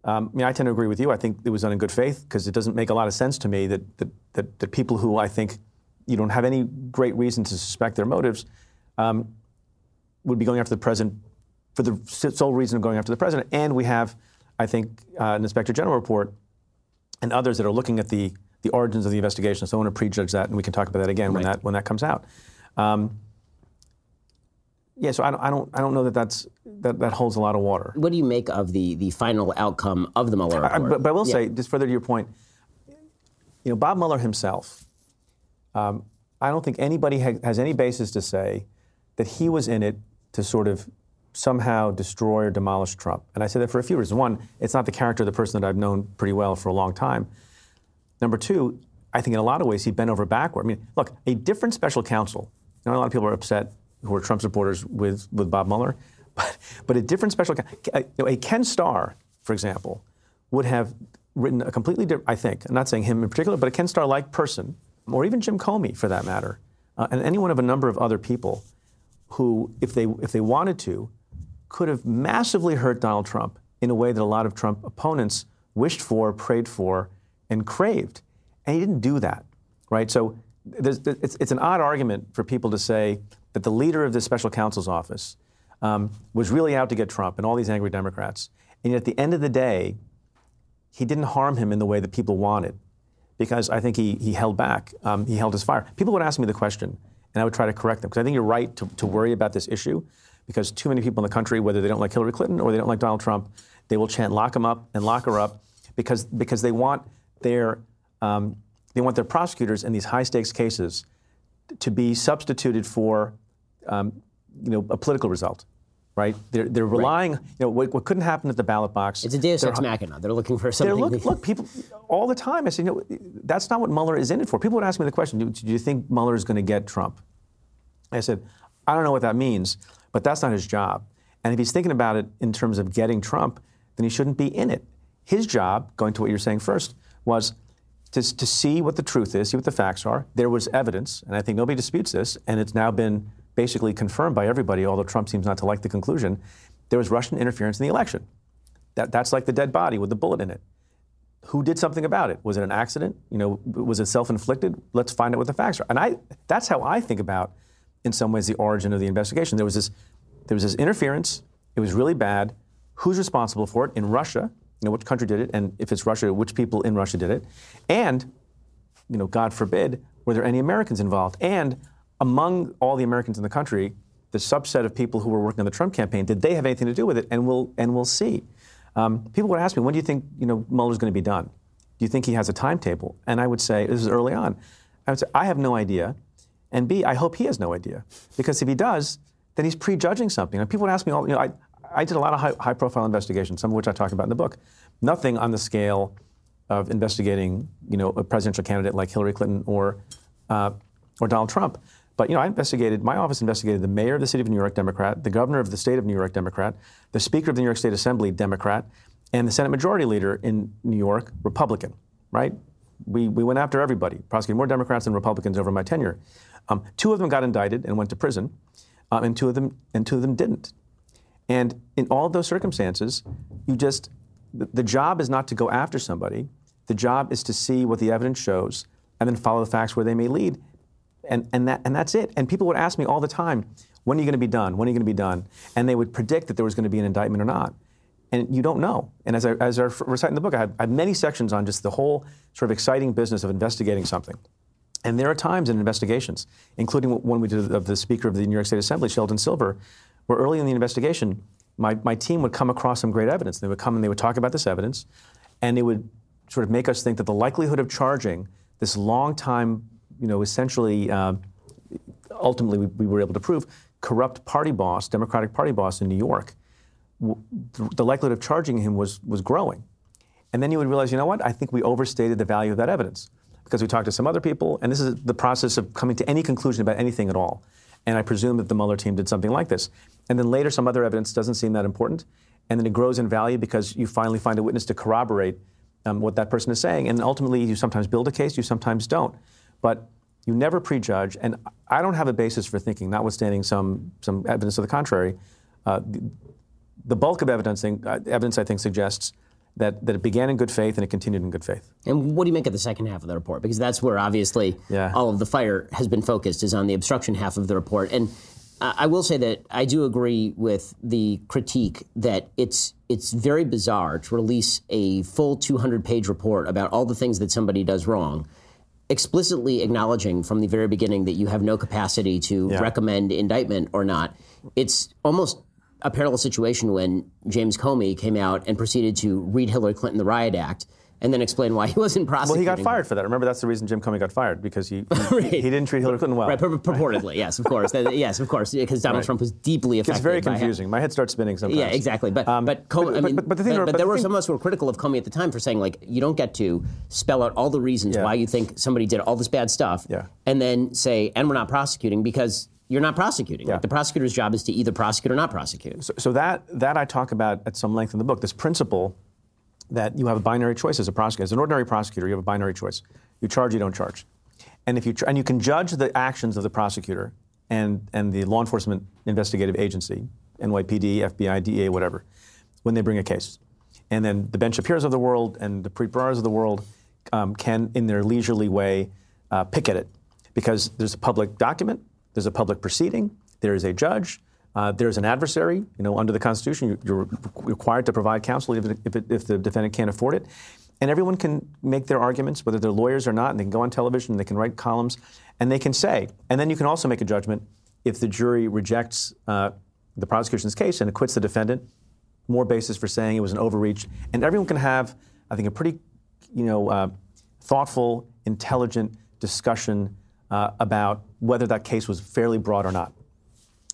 I tend to agree with you. I think it was done in good faith because it doesn't make a lot of sense to me that people who I think you don't have any great reason to suspect their motives would be going after the president for the sole reason of going after the president. And we have, I think, an Inspector General report and others that are looking at the origins of the investigation. So I want to prejudge that, and we can talk about that again when that comes out. So I don't know that holds a lot of water. What do you make of the final outcome of the Mueller report? But I will say, just further to your point, Bob Mueller himself, I don't think anybody has any basis to say that he was in it to sort of somehow destroy or demolish Trump. And I say that for a few reasons. One, it's not the character of the person that I've known pretty well for a long time. Number two, I think in a lot of ways he bent over backward. I mean, look, a different special counsel. A lot of people are upset who are Trump supporters with Bob Mueller, but a different special counsel, a Ken Starr, for example, would have written a completely different, I think, I'm not saying him in particular, but a Ken Starr-like person, or even Jim Comey for that matter, and any one of a number of other people who, if they wanted to, could have massively hurt Donald Trump in a way that a lot of Trump opponents wished for, prayed for, and craved. And he didn't do that, right? So it's an odd argument for people to say that the leader of the special counsel's office was really out to get Trump and all these angry Democrats. And yet at the end of the day, he didn't harm him in the way that people wanted because I think he held back. He held his fire. People would ask me the question, and I would try to correct them because I think you're right to worry about this issue because too many people in the country, whether they don't like Hillary Clinton or they don't like Donald Trump, they will chant, lock him up and lock her up because they want their prosecutors in these high-stakes cases to be substituted for, a political result, right? They're relying, what couldn't happen at the ballot box. It's a deus ex machina. They're looking for something. Look, people, all the time, I say, that's not what Mueller is in it for. People would ask me the question, do you think Mueller is going to get Trump? I said, I don't know what that means, but that's not his job. And if he's thinking about it in terms of getting Trump, then he shouldn't be in it. His job, going to what you're saying first, was to see what the truth is, see what the facts are. There was evidence, and I think nobody disputes this, and it's now been basically confirmed by everybody, although Trump seems not to like the conclusion, there was Russian interference in the election. That's like the dead body with the bullet in it. Who did something about it? Was it an accident? Was it self-inflicted? Let's find out what the facts are. And that's how I think about, in some ways, the origin of the investigation. There was this interference. It was really bad. Who's responsible for it? In Russia, which country did it, and if it's Russia, which people in Russia did it, and, God forbid, were there any Americans involved? And among all the Americans in the country, the subset of people who were working on the Trump campaign, did they have anything to do with it? And we'll see. People would ask me, when do you think Mueller's going to be done? Do you think he has a timetable? And I would say, this is early on, I would say, I have no idea, and B, I hope he has no idea, because if he does, then he's prejudging something. And people would ask me, I did a lot of high-profile investigations, some of which I talk about in the book. Nothing on the scale of investigating, a presidential candidate like Hillary Clinton or Donald Trump. But my office investigated the mayor of the city of New York, Democrat, the governor of the state of New York, Democrat, the speaker of the New York State Assembly, Democrat, and the Senate Majority Leader in New York, Republican. Right? We went after everybody, prosecuted more Democrats than Republicans over my tenure. Two of them got indicted and went to prison, and two of them didn't. And in all of those circumstances, the job is not to go after somebody. The job is to see what the evidence shows and then follow the facts where they may lead. And that's it. And people would ask me all the time, when are you going to be done? When are you going to be done? And they would predict that there was going to be an indictment or not. And you don't know. And as I recite in the book, I have many sections on just the whole sort of exciting business of investigating something. And there are times in investigations, including one we did of the Speaker of the New York State Assembly, Sheldon Silver, where early in the investigation, my team would come across some great evidence. They would come and they would talk about this evidence, and it would sort of make us think that the likelihood of charging this long time, essentially, ultimately we were able to prove, corrupt party boss, Democratic Party boss in New York, the likelihood of charging him was growing. And then you would realize, I think we overstated the value of that evidence because we talked to some other people, and this is the process of coming to any conclusion about anything at all. And I presume that the Mueller team did something like this. And then later, some other evidence doesn't seem that important. And then it grows in value because you finally find a witness to corroborate what that person is saying. And ultimately, you sometimes build a case, you sometimes don't. But you never prejudge. And I don't have a basis for thinking, notwithstanding some evidence to the contrary, the bulk of evidence, I think, suggests that it began in good faith and it continued in good faith. And what do you make of the second half of the report? Because that's where, obviously, all of the fire has been focused, is on the obstruction half of the report. And I will say that I do agree with the critique that it's very bizarre to release a full 200-page report about all the things that somebody does wrong, explicitly acknowledging from the very beginning that you have no capacity to recommend indictment or not. It's almost a parallel situation when James Comey came out and proceeded to read Hillary Clinton the Riot Act and then explain why he wasn't prosecuting. Well, he got fired for that. Remember, that's the reason Jim Comey got fired, because he didn't treat Hillary Clinton well. Right, purportedly, yes, of course. Yes, of course, because Donald Trump was deeply affected. It's very confusing. My head starts spinning sometimes. Yeah, exactly. But there were some of us who were critical of Comey at the time for saying, like, you don't get to spell out all the reasons why you think somebody did all this bad stuff and then say, and we're not prosecuting, because you're not prosecuting. Yeah. Like, the prosecutor's job is to either prosecute or not prosecute. So that I talk about at some length in the book, this principle that you have a binary choice as a prosecutor. As an ordinary prosecutor, you have a binary choice. You charge, you don't charge. And you can judge the actions of the prosecutor and the law enforcement investigative agency, NYPD, FBI, DEA, whatever, when they bring a case. And then the Ben Shapiros of the world and the Preet Bhararas of the world can, in their leisurely way, pick at it. Because there's a public document, there's a public proceeding, there is a judge, there's an adversary. You know, under the Constitution, you're required to provide counsel if the defendant can't afford it. And everyone can make their arguments, whether they're lawyers or not, and they can go on television, and they can write columns, and they can say. And then you can also make a judgment if the jury rejects the prosecution's case and acquits the defendant, more basis for saying it was an overreach. And everyone can have, I think, a pretty, thoughtful, intelligent discussion about whether that case was fairly brought or not.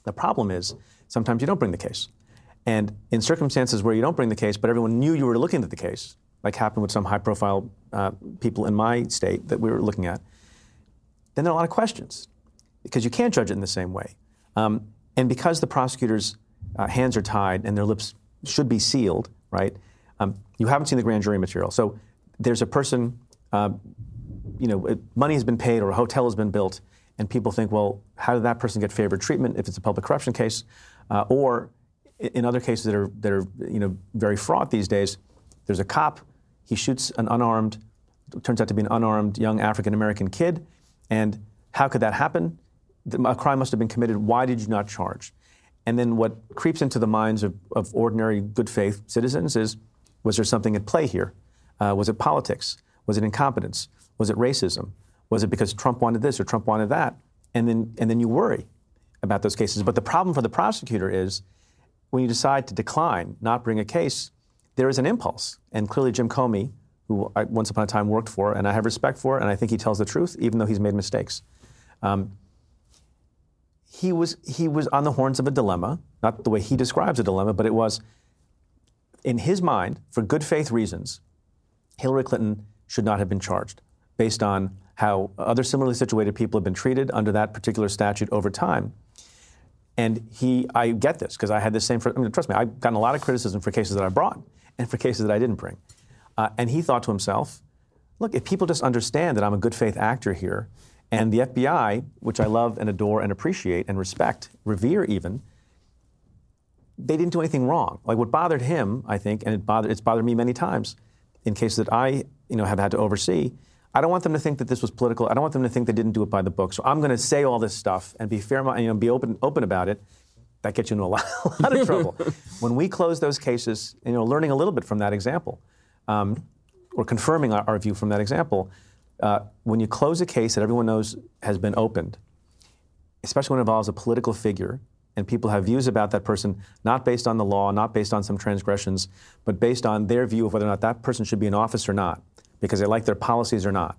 The problem is sometimes you don't bring the case. And in circumstances where you don't bring the case, but everyone knew you were looking at the case, like happened with some high-profile people in my state that we were looking at, then there are a lot of questions because you can't judge it in the same way. And because the prosecutor's hands are tied and their lips should be sealed, right, you haven't seen the grand jury material. So there's a person... money has been paid or a hotel has been built, and people think, well, how did that person get favored treatment if it's a public corruption case? Or in other cases that are very fraught these days, there's a cop, he shoots turns out to be an unarmed young African-American kid, and how could that happen? A crime must have been committed. Why did you not charge? And then what creeps into the minds of ordinary good-faith citizens is, was there something at play here? Was it politics? Was it incompetence? Was it racism? Was it because Trump wanted this or Trump wanted that? And then you worry about those cases. But the problem for the prosecutor is when you decide to decline, not bring a case, there is an impulse. And clearly Jim Comey, who I once upon a time worked for, and I have respect for, and I think he tells the truth, even though he's made mistakes. He was on the horns of a dilemma, not the way he describes a dilemma, but it was, in his mind, for good faith reasons, Hillary Clinton should not have been charged, based on how other similarly situated people have been treated under that particular statute over time. And I get this, because I had the same, trust me, I've gotten a lot of criticism for cases that I brought and for cases that I didn't bring. And he thought to himself, look, if people just understand that I'm a good faith actor here, and the FBI, which I love and adore and appreciate and respect, revere even, they didn't do anything wrong. Like, what bothered him, I think, and it's bothered me many times in cases that I have had to oversee, I don't want them to think that this was political. I don't want them to think they didn't do it by the book. So I'm going to say all this stuff and be fair, be open about it. That gets you into a lot of trouble. When we close those cases, learning a little bit from that example, or confirming our view from that example, when you close a case that everyone knows has been opened, especially when it involves a political figure and people have views about that person, not based on the law, not based on some transgressions, but based on their view of whether or not that person should be in office or not, because they like their policies or not,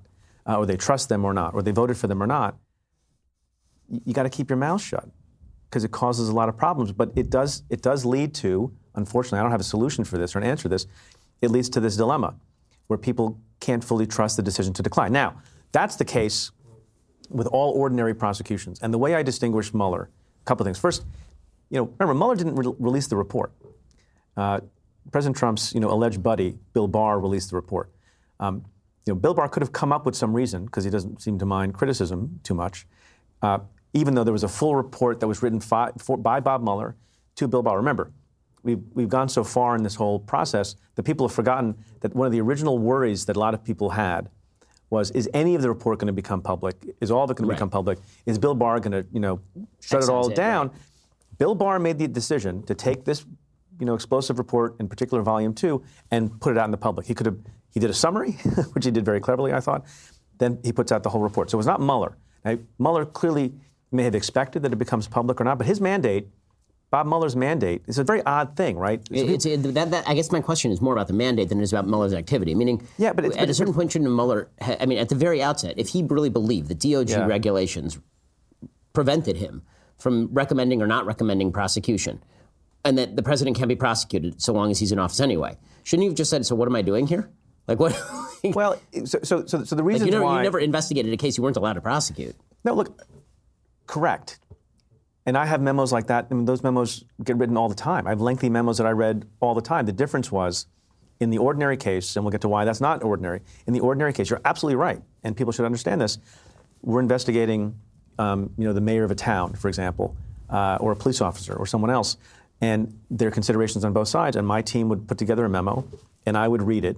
or they trust them or not, or they voted for them or not, you got to keep your mouth shut because it causes a lot of problems. But it does lead to, unfortunately, I don't have a solution for this or an answer to this, it leads to this dilemma where people can't fully trust the decision to decline. Now, that's the case with all ordinary prosecutions. And the way I distinguish Mueller, a couple of things. First, you know, remember, Mueller didn't release the report. President Trump's, alleged buddy, Bill Barr, released the report. Bill Barr could have come up with some reason, because he doesn't seem to mind criticism too much, even though there was a full report that was written by Bob Mueller to Bill Barr. Remember, we've gone so far in this whole process that people have forgotten that one of the original worries that a lot of people had was, is any of the report going to become public? Is all of it going to become public? Is Bill Barr going to, shut it all down? Right. Bill Barr made the decision to take this, explosive report, in particular Volume 2, and put it out in the public. He did a summary, which he did very cleverly, I thought. Then he puts out the whole report. So it was not Mueller. Now, Mueller clearly may have expected that it becomes public or not, but his mandate, Bob Mueller's mandate, is a very odd thing, right? I guess my question is more about the mandate than it is about Mueller's activity. Meaning, at a certain point, shouldn't Mueller, at the very outset, if he really believed the DOJ regulations prevented him from recommending or not recommending prosecution, and that the president can't be prosecuted so long as he's in office anyway, shouldn't you have just said, so what am I doing here? Like, what? Well, so the reason why... You never investigated a case you weren't allowed to prosecute. No, look, correct. And I have memos like that. I mean, those memos get written all the time. I have lengthy memos that I read all the time. The difference was, in the ordinary case, and we'll get to why that's not ordinary, in the ordinary case, you're absolutely right, and people should understand this, we're investigating... the mayor of a town, for example, or a police officer or someone else. And there are considerations on both sides. And my team would put together a memo, and I would read it.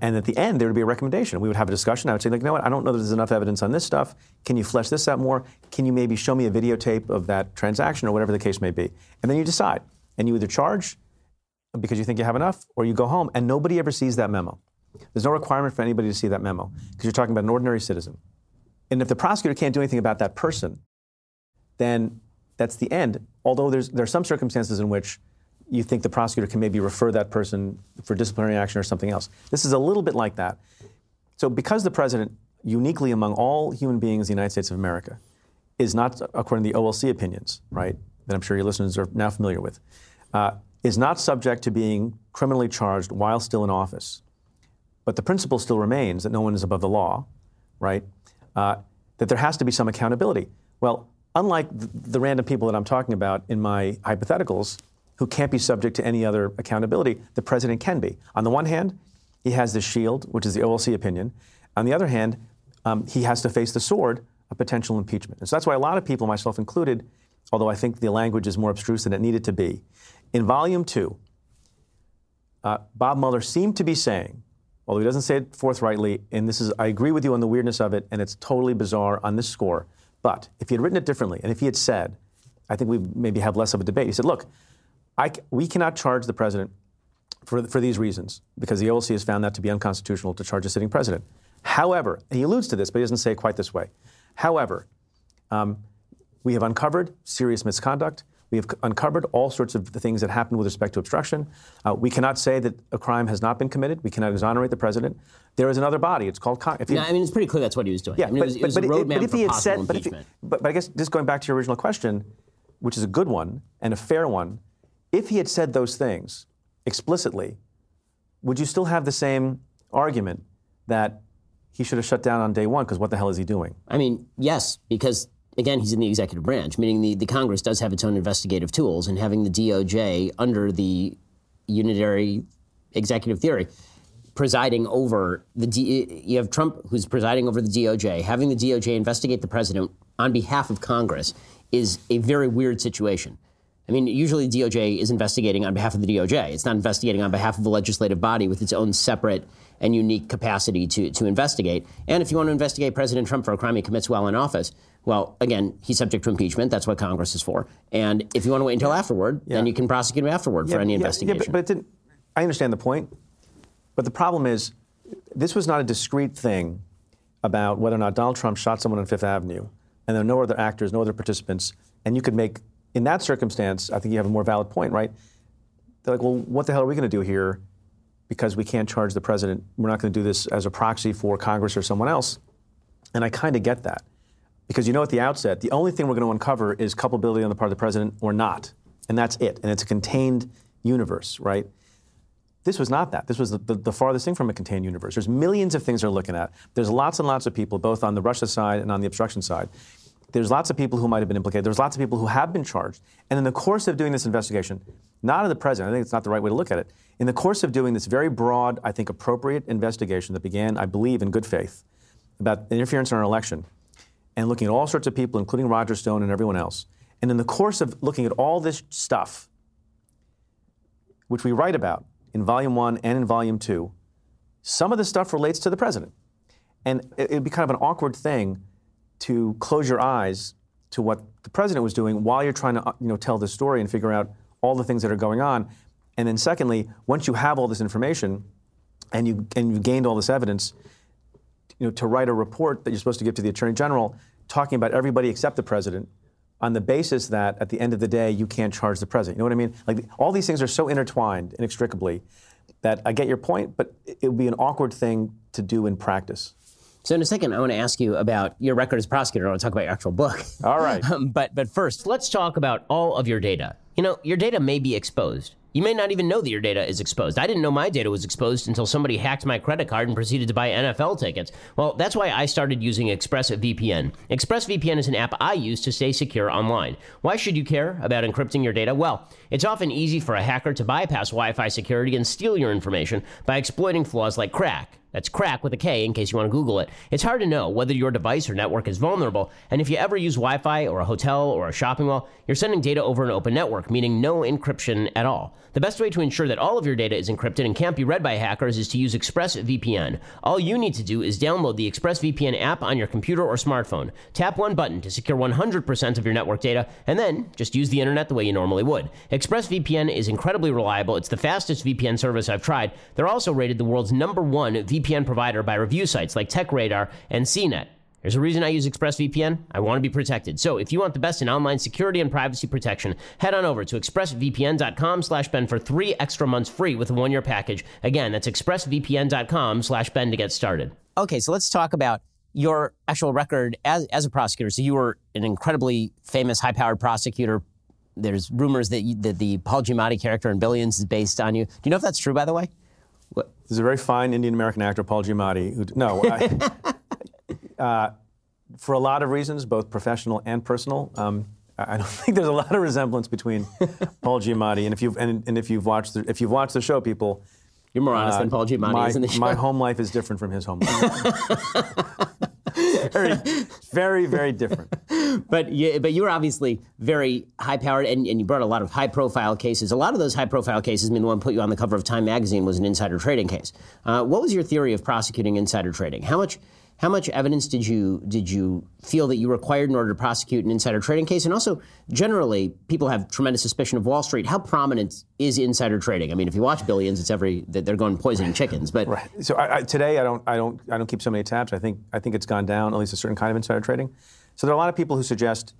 And at the end, there would be a recommendation. We would have a discussion. I would say, like, you know what? I don't know that there's enough evidence on this stuff. Can you flesh this out more? Can you maybe show me a videotape of that transaction or whatever the case may be? And then you decide. And you either charge because you think you have enough, or you go home. And nobody ever sees that memo. There's no requirement for anybody to see that memo because you're talking about an ordinary citizen. And if the prosecutor can't do anything about that person, then that's the end. Although there are some circumstances in which you think the prosecutor can maybe refer that person for disciplinary action or something else. This is a little bit like that. So because the president, uniquely among all human beings in the United States of America, is not, according to the OLC opinions, right, that I'm sure your listeners are now familiar with, is not subject to being criminally charged while still in office. But the principle still remains that no one is above the law, right? That there has to be some accountability. Well, unlike the random people that I'm talking about in my hypotheticals who can't be subject to any other accountability, the president can be. On the one hand, he has this shield, which is the OLC opinion. On the other hand, he has to face the sword of potential impeachment. And so that's why a lot of people, myself included, although I think the language is more abstruse than it needed to be, in Volume 2, Bob Mueller seemed to be saying, although he doesn't say it forthrightly, and this is, I agree with you on the weirdness of it, and it's totally bizarre on this score. But if he had written it differently, and if he had said, I think we maybe have less of a debate. He said, look, we cannot charge the president for these reasons, because the OLC has found that to be unconstitutional to charge a sitting president. However, and he alludes to this, but he doesn't say it quite this way. However, we have uncovered serious misconduct. We have uncovered all sorts of the things that happened with respect to obstruction. We cannot say that a crime has not been committed. We cannot exonerate the president. There is another body. It's called Congress. No, it's pretty clear that's what he was doing. Yeah, it was a roadmap for possible impeachment. But I guess just going back to your original question, which is a good one and a fair one, if he had said those things explicitly, would you still have the same argument that he should have shut down on day one because what the hell is he doing? Yes, because... Again, he's in the executive branch, meaning the Congress does have its own investigative tools, and having the DOJ under the unitary executive theory presiding over you have Trump who's presiding over the DOJ. Having the DOJ investigate the president on behalf of Congress is a very weird situation. Usually the DOJ is investigating on behalf of the DOJ. It's not investigating on behalf of the legislative body with its own separate and unique capacity to investigate. And if you want to investigate President Trump for a crime he commits while in office, well, again, he's subject to impeachment. That's what Congress is for. And if you want to wait until afterward, then you can prosecute him afterward for any investigation. Yeah, but it didn't. I understand the point. But the problem is, this was not a discrete thing about whether or not Donald Trump shot someone on Fifth Avenue, and there are no other actors, no other participants, and you could make... In that circumstance, I think you have a more valid point, right? They're like, well, what the hell are we going to do here? Because we can't charge the president. We're not going to do this as a proxy for Congress or someone else. And I kind of get that. Because at the outset, the only thing we're going to uncover is culpability on the part of the president or not. And that's it. And it's a contained universe, right? This was not that. This was the farthest thing from a contained universe. There's millions of things they're looking at. There's lots and lots of people, both on the Russia side and on the obstruction side. There's lots of people who might have been implicated. There's lots of people who have been charged. And in the course of doing this investigation, not of the president, I think it's not the right way to look at it, in the course of doing this very broad, I think, appropriate investigation that began, I believe, in good faith, about interference in our election, and looking at all sorts of people, including Roger Stone and everyone else, and in the course of looking at all this stuff, which we write about in Volume 1 and in Volume 2, some of the stuff relates to the president. And it would be kind of an awkward thing to close your eyes to what the president was doing while you're trying to, tell the story and figure out all the things that are going on. And then secondly, once you have all this information and you've gained all this evidence, to write a report that you're supposed to give to the attorney general talking about everybody except the president on the basis that at the end of the day, you can't charge the president. You know what I mean? Like, all these things are so intertwined inextricably that I get your point, but it would be an awkward thing to do in practice. So in a second, I want to ask you about your record as a prosecutor. I want to talk about your actual book. All right. But first, let's talk about all of your data. Your data may be exposed. You may not even know that your data is exposed. I didn't know my data was exposed until somebody hacked my credit card and proceeded to buy NFL tickets. Well, that's why I started using ExpressVPN. ExpressVPN is an app I use to stay secure online. Why should you care about encrypting your data? Well, it's often easy for a hacker to bypass Wi-Fi security and steal your information by exploiting flaws like crack. That's crack with a K in case you want to Google it. It's hard to know whether your device or network is vulnerable, and if you ever use Wi-Fi or a hotel or a shopping mall, you're sending data over an open network, meaning no encryption at all. The best way to ensure that all of your data is encrypted and can't be read by hackers is to use ExpressVPN. All you need to do is download the ExpressVPN app on your computer or smartphone. Tap one button to secure 100% of your network data, and then just use the internet the way you normally would. ExpressVPN is incredibly reliable. It's the fastest VPN service I've tried. They're also rated the world's #1 VPN provider by review sites like TechRadar and CNET. There's a reason I use ExpressVPN. I want to be protected. So if you want the best in online security and privacy protection, head on over to expressvpn.com/Ben for 3 extra months free with a 1-year package. Again, that's expressvpn.com/Ben to get started. Okay, so let's talk about your actual record as a prosecutor. So you were an incredibly famous, high-powered prosecutor. There's rumors that the Paul Giamatti character in Billions is based on you. Do you know if that's true, by the way? What? There's a very fine Indian-American actor, Paul Giamatti, for a lot of reasons, both professional and personal, I don't think there's a lot of resemblance between Paul Giamatti and if you've watched the show, people, you're more honest than Paul Giamatti is in the show. My home life is different from his home life. Very, very, very different. But you were obviously very high-powered, and you brought a lot of high-profile cases. A lot of those high-profile cases, the one put you on the cover of Time magazine was an insider trading case. What was your theory of prosecuting insider trading? How much evidence did you feel that you required in order to prosecute an insider trading case? And also, generally, people have tremendous suspicion of Wall Street. How prominent is insider trading? I mean, if you watch Billions, it's they're going poisoning chickens. But right. So today, I don't keep so many tabs. I think it's gone down, at least a certain kind of insider trading. So there are a lot of people who suggest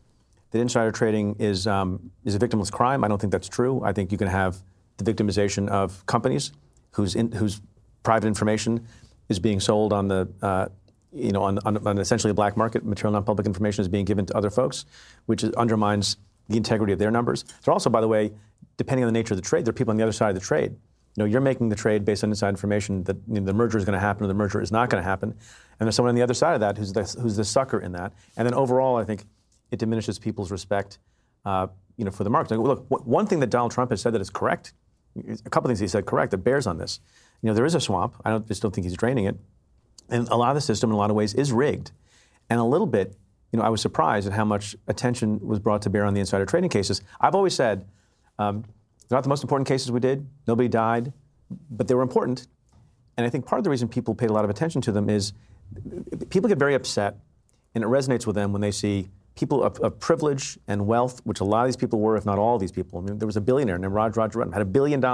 that insider trading is a victimless crime. I don't think that's true. I think you can have the victimization of companies whose private information is being sold on the on essentially a black market. Material non-public information is being given to other folks, which undermines the integrity of their numbers. There also, by the way, depending on the nature of the trade, there are people on the other side of the trade. You're making the trade based on inside information that the merger is going to happen or the merger is not going to happen. And there's someone on the other side of that who's the sucker in that. And then overall, I think it diminishes people's respect for the market. Like, look, one thing that Donald Trump has said that is correct, a couple things he said correct, that bears on this. There is a swamp. I just don't think he's draining it. And a lot of the system, in a lot of ways, is rigged. And a little bit, I was surprised at how much attention was brought to bear on the insider trading cases. I've always said, they're not the most important cases we did. Nobody died, but they were important. And I think part of the reason people paid a lot of attention to them is people get very upset, and it resonates with them when they see people of privilege and wealth, which a lot of these people were, if not all of these people. There was a billionaire named Roger Rutten, had $1 billion. Do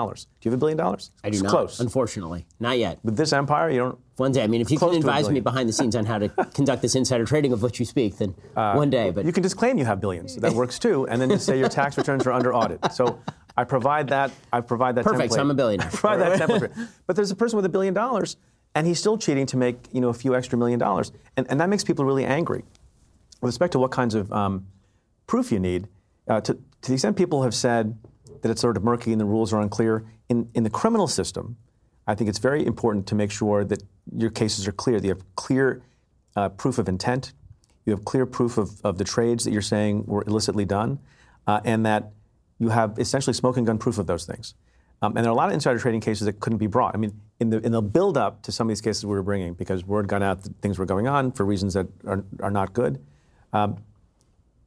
you have $1 billion? I do not. Close. Unfortunately. Not yet. With this empire, you don't... One day. I mean, if you can advise me behind the scenes on how to conduct this insider trading of which you speak, then one day. But you can just claim you have billions. That works too. And then just say your tax returns are under audit. So I provide that template. Perfect. So I'm a billionaire. I provide that template. But there's a person with $1 billion, and he's still cheating to make, a few extra $1 million. And that makes people really angry. With respect to what kinds of proof you need, to the extent people have said that it's sort of murky and the rules are unclear. In the criminal system, I think it's very important to make sure that your cases are clear. That you have clear proof of intent. You have clear proof of the trades that you're saying were illicitly done, and that you have essentially smoking gun proof of those things. And there are a lot of insider trading cases that couldn't be brought. I mean, in the build up to some of these cases we were bringing, because word got out that things were going on for reasons that are not good.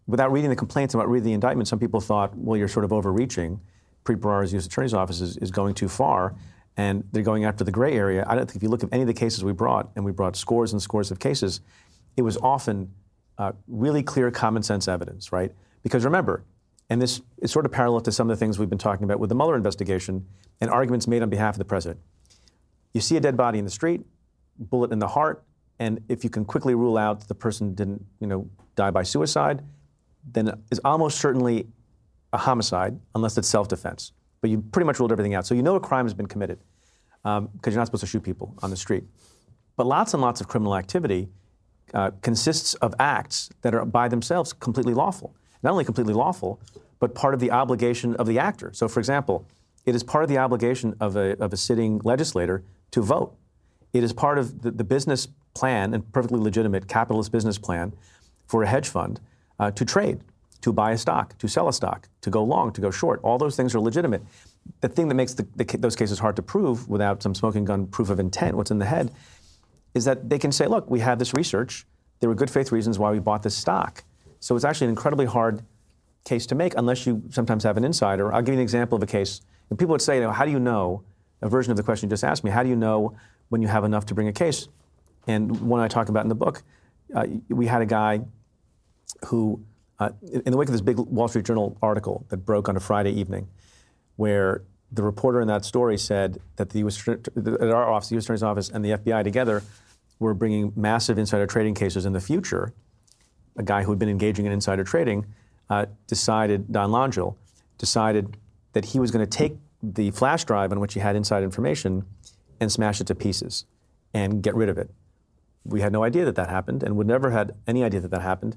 Without reading the complaints and without reading the indictment, some people thought, well, you're sort of overreaching. Preet Bharara's U.S. Attorney's Office is going too far, and they're going after the gray area. I don't think if you look at any of the cases we brought, and we brought scores and scores of cases, it was often really clear common sense evidence, right? Because remember, and this is sort of parallel to some of the things we've been talking about with the Mueller investigation and arguments made on behalf of the president. You see a dead body in the street, bullet in the heart, and if you can quickly rule out that the person didn't, die by suicide, then it's almost certainly a homicide, unless it's self-defense. But you pretty much ruled everything out. So you know a crime has been committed, because you're not supposed to shoot people on the street. But lots and lots of criminal activity consists of acts that are by themselves completely lawful. Not only completely lawful, but part of the obligation of the actor. So, for example, it is part of the obligation of a sitting legislator to vote. It is part of the business plan, and perfectly legitimate capitalist business plan, for a hedge fund to trade, to buy a stock, to sell a stock, to go long, to go short. All those things are legitimate. The thing that makes those cases hard to prove without some smoking gun proof of intent, what's in the head, is that they can say, look, we had this research. There were good faith reasons why we bought this stock. So it's actually an incredibly hard case to make unless you sometimes have an insider. I'll give you an example of a case. And people would say, how do you know, a version of the question you just asked me, how do you know when you have enough to bring a case? And one I talk about in the book, we had a guy who, in the wake of this big Wall Street Journal article that broke on a Friday evening, where the reporter in that story said that the U.S. Attorney's Office and the FBI together were bringing massive insider trading cases in the future, a guy who had been engaging in insider trading, Don Longell decided that he was going to take the flash drive on which he had inside information and smash it to pieces and get rid of it. We had no idea that that happened, and would never had any idea that that happened,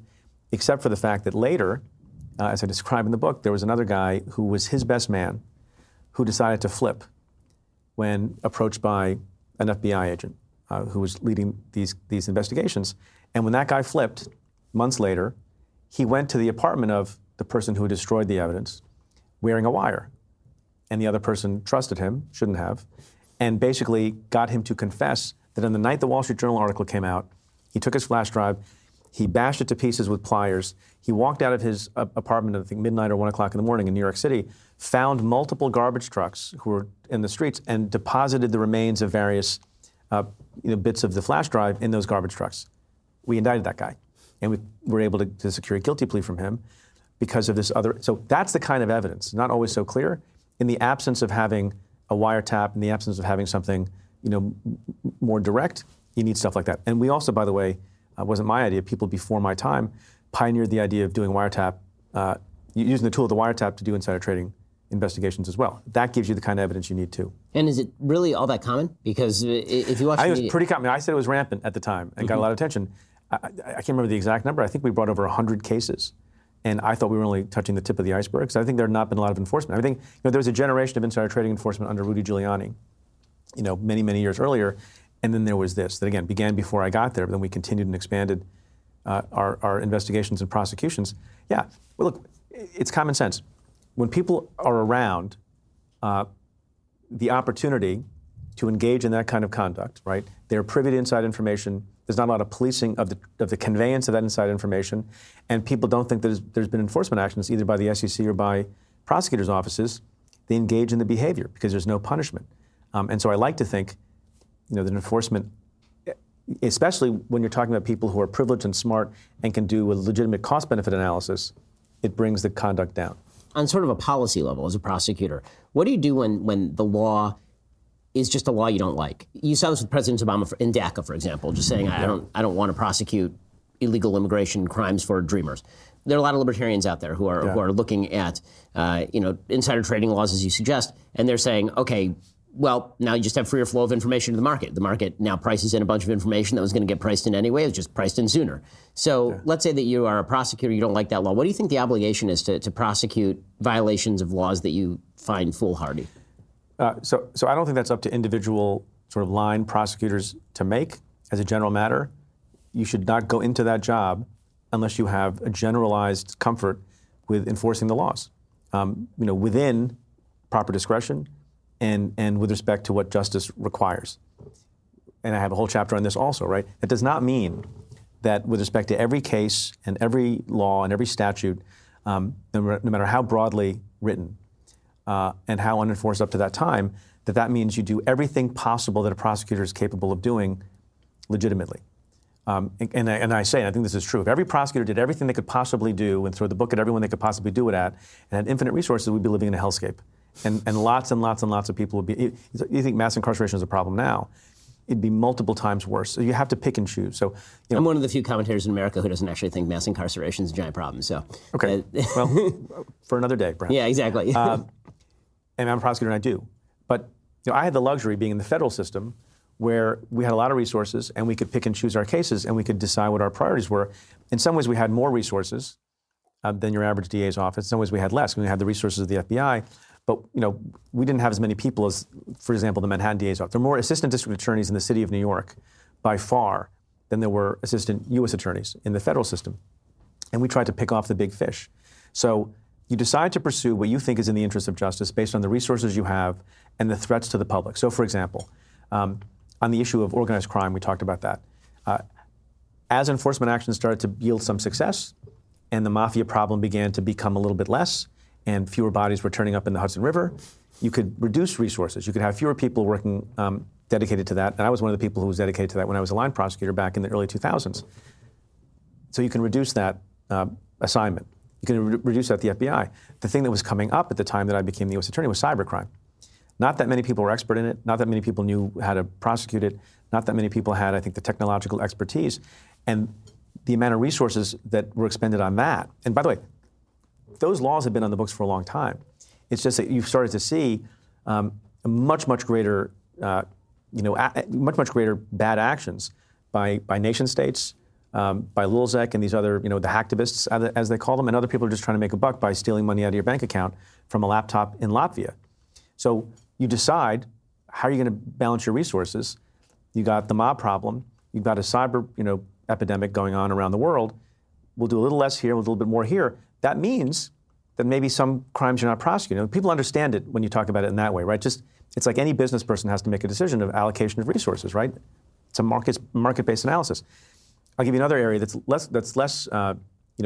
except for the fact that later, as I describe in the book, there was another guy who was his best man who decided to flip when approached by an FBI agent who was leading these investigations. And when that guy flipped, months later, he went to the apartment of the person who destroyed the evidence wearing a wire. And the other person trusted him, shouldn't have, and basically got him to confess that on the night the Wall Street Journal article came out, he took his flash drive, he bashed it to pieces with pliers, he walked out of his apartment at, I think, midnight or 1 o'clock in the morning in New York City, found multiple garbage trucks who were in the streets, and deposited the remains of various bits of the flash drive in those garbage trucks. We indicted that guy. And we were able to secure a guilty plea from him because of this other. So that's the kind of evidence, not always so clear, in the absence of having a wiretap, in the absence of having something, more direct, you need stuff like that. And we also, by the way, wasn't my idea, people before my time pioneered the idea of doing wiretap, using the tool of the wiretap to do insider trading investigations as well. That gives you the kind of evidence you need too. And is it really all that common? Because if you watch it was pretty common. I said it was rampant at the time and got a lot of attention. I can't remember the exact number. I think we brought over 100 cases. And I thought we were only touching the tip of the iceberg. So I think there had not been a lot of enforcement. I think there was a generation of insider trading enforcement under Rudy Giuliani, many, many years earlier. And then there was this that, again, began before I got there. But then we continued and expanded our investigations and prosecutions. Yeah, well, look, it's common sense. When people are around the opportunity to engage in that kind of conduct, right, they're privy to inside information. There's not a lot of policing of the conveyance of that inside information, and people don't think there's been enforcement actions either by the SEC or by prosecutors' offices. They engage in the behavior because there's no punishment. And so I like to think, that enforcement, especially when you're talking about people who are privileged and smart and can do a legitimate cost-benefit analysis, it brings the conduct down. On sort of a policy level as a prosecutor, what do you do when the law is just a law you don't like? You saw this with President Obama in DACA, for example, just saying, I don't want to prosecute illegal immigration crimes for dreamers. There are a lot of libertarians out there who are looking at insider trading laws, as you suggest, and they're saying, okay, well, now you just have freer flow of information to the market. The market now prices in a bunch of information that was going to get priced in anyway. It was just priced in sooner. So let's say that you are a prosecutor, you don't like that law. What do you think the obligation is to prosecute violations of laws that you find foolhardy? So I don't think that's up to individual sort of line prosecutors to make as a general matter. You should not go into that job unless you have a generalized comfort with enforcing the laws, within proper discretion and with respect to what justice requires. And I have a whole chapter on this also, right? That does not mean that with respect to every case and every law and every statute, no matter how broadly written and how unenforced up to that time, that means you do everything possible that a prosecutor is capable of doing legitimately. And I say, and I think this is true, if every prosecutor did everything they could possibly do and throw the book at everyone they could possibly do it at and had infinite resources, we'd be living in a hellscape. And lots of people would be... You think mass incarceration is a problem now. It'd be multiple times worse. So you have to pick and choose. So I'm one of the few commentators in America who doesn't actually think mass incarceration is a giant problem. So okay. Well, for another day, perhaps. Yeah, exactly. And I'm a prosecutor and I do. But I had the luxury being in the federal system where we had a lot of resources and we could pick and choose our cases and we could decide what our priorities were. In some ways, we had more resources than your average DA's office. In some ways, we had less. We had the resources of the FBI. But, we didn't have as many people as, for example, the Manhattan DA's office. There were more assistant district attorneys in the city of New York by far than there were assistant U.S. attorneys in the federal system. And we tried to pick off the big fish. So you decide to pursue what you think is in the interest of justice based on the resources you have and the threats to the public. So, for example, on the issue of organized crime, we talked about that. As enforcement actions started to yield some success and the mafia problem began to become a little bit less and fewer bodies were turning up in the Hudson River, you could reduce resources. You could have fewer people working dedicated to that. And I was one of the people who was dedicated to that when I was a line prosecutor back in the early 2000s. So you can reduce that assignment. You can reduce that at the FBI. The thing that was coming up at the time that I became the U.S. attorney was cybercrime. Not that many people were expert in it. Not that many people knew how to prosecute it. Not that many people had, I think, the technological expertise. And the amount of resources that were expended on that. And by the way, those laws have been on the books for a long time. It's just that you've started to see much greater bad actions by nation states, by Lulzec and these other, the hacktivists, as they call them, and other people are just trying to make a buck by stealing money out of your bank account from a laptop in Latvia. So you decide how you're going to balance your resources. You got the mob problem. You've got a cyber, epidemic going on around the world. We'll do a little less here, a little bit more here. That means that maybe some crimes you're not prosecuting. People understand it when you talk about it in that way, right? Just it's like any business person has to make a decision of allocation of resources, right? It's a market-based analysis. I'll give you another area that's less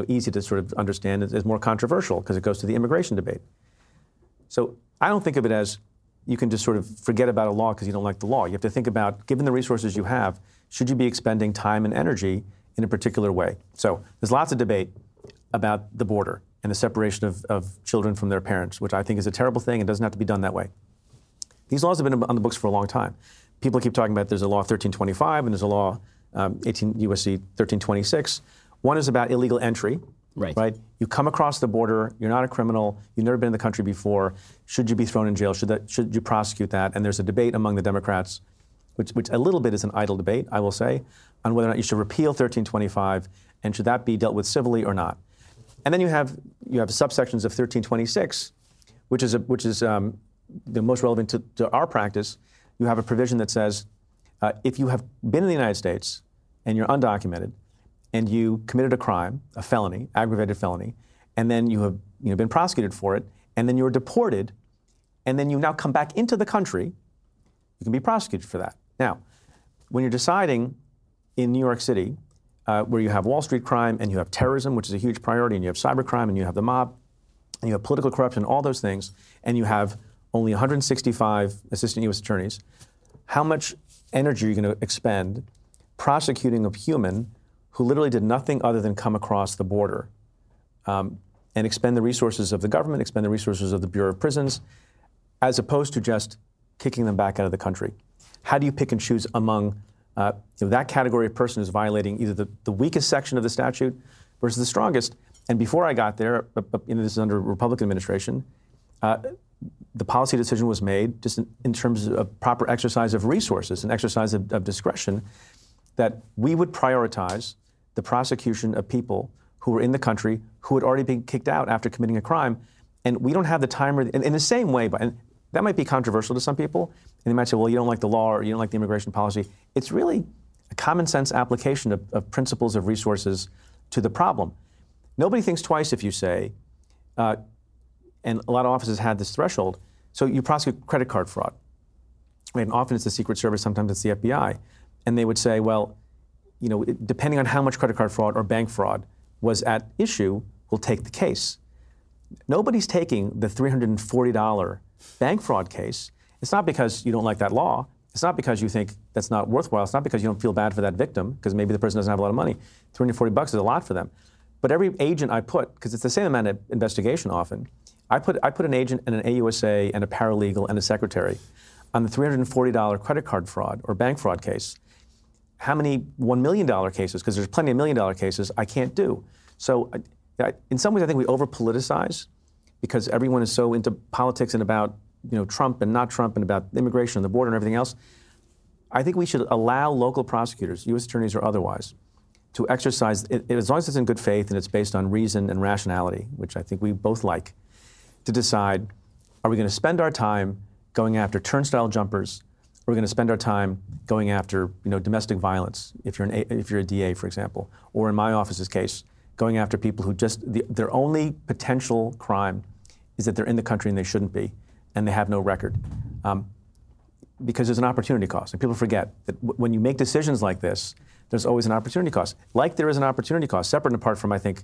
easy to sort of understand. It's more controversial because it goes to the immigration debate. So I don't think of it as you can just sort of forget about a law because you don't like the law. You have to think about, given the resources you have, should you be expending time and energy in a particular way? So there's lots of debate about the border and the separation of children from their parents, which I think is a terrible thing and doesn't have to be done that way. These laws have been on the books for a long time. People keep talking about there's a law 1325 and there's a law 18 U.S.C. 1326. One is about illegal entry. Right. You come across the border. You're not a criminal. You've never been in the country before. Should you be thrown in jail? Should you prosecute that? And there's a debate among the Democrats, which a little bit is an idle debate, I will say, on whether or not you should repeal 1325 and should that be dealt with civilly or not. And then you have subsections of 1326, which is the most relevant to our practice. You have a provision that says if you have been in the United States and you're undocumented, and you committed a crime, a felony, aggravated felony, and then you have been prosecuted for it, and then you were deported, and then you now come back into the country, you can be prosecuted for that. Now, when you're deciding in New York City, where you have Wall Street crime, and you have terrorism, which is a huge priority, and you have cybercrime, and you have the mob, and you have political corruption, all those things, and you have only 165 assistant U.S. attorneys, how much energy are you going to expend prosecuting a human who literally did nothing other than come across the border and expend the resources of the government, expend the resources of the Bureau of Prisons, as opposed to just kicking them back out of the country? How do you pick and choose among that category of person who's violating either the weakest section of the statute versus the strongest? And before I got there, this is under Republican administration, The policy decision was made just in terms of proper exercise of resources and exercise of discretion that we would prioritize the prosecution of people who were in the country who had already been kicked out after committing a crime. And we don't have the time, in the same way, but and that might be controversial to some people, and they might say, well, you don't like the law or you don't like the immigration policy. It's really a common sense application of principles of resources to the problem. Nobody thinks twice if you say, and a lot of offices had this threshold, so you prosecute credit card fraud. And often it's the Secret Service, sometimes it's the FBI. And they would say, well, you know, depending on how much credit card fraud or bank fraud was at issue, we'll take the case. Nobody's taking the $340 bank fraud case. It's not because you don't like that law. It's not because you think that's not worthwhile. It's not because you don't feel bad for that victim, because maybe the person doesn't have a lot of money. $340 is a lot for them. But every agent I put, because it's the same amount of investigation often, I put an agent and an AUSA and a paralegal and a secretary on the $340 credit card fraud or bank fraud case. How many $1 million cases, because there's plenty of $1 million cases, I can't do. So in some ways, I think we over-politicize because everyone is so into politics and about, you know, Trump and not Trump and about immigration and the border and everything else. I think we should allow local prosecutors, U.S. attorneys or otherwise, to exercise, as long as it's in good faith and it's based on reason and rationality, which I think we both like, to decide, are we going to spend our time going after turnstile jumpers? Or are we going to spend our time going after, you know, domestic violence, if you're a DA, for example, or in my office's case, going after people who just, their only potential crime is that they're in the country and they shouldn't be, and they have no record. Because there's an opportunity cost. And people forget that when you make decisions like this, there's always an opportunity cost. Like there is an opportunity cost, separate and apart from, I think,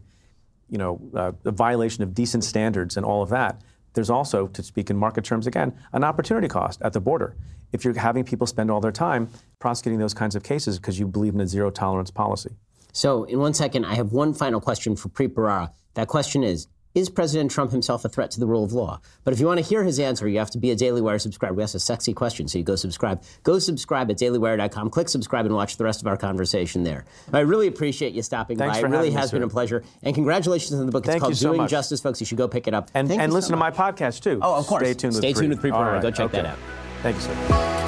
you know, the violation of decent standards and all of that, there's also, to speak in market terms again, an opportunity cost at the border. If you're having people spend all their time prosecuting those kinds of cases because you believe in a zero tolerance policy. So in 1 second, I have one final question for Preet Bharara. That question is President Trump himself a threat to the rule of law? But if you want to hear his answer, you have to be a Daily Wire subscriber. We asked a sexy question, so you go subscribe. Go subscribe at dailywire.com. Click subscribe and watch the rest of our conversation there. I really appreciate you stopping Thanks by. For it really has me, been sir. A pleasure. And congratulations on the book. It's Thank called so Doing much. Justice, folks. You should go pick it up. And listen so to my podcast, too. Oh, of course. Stay tuned with Preet Bharara. Right. Go check that out. Thank you, sir.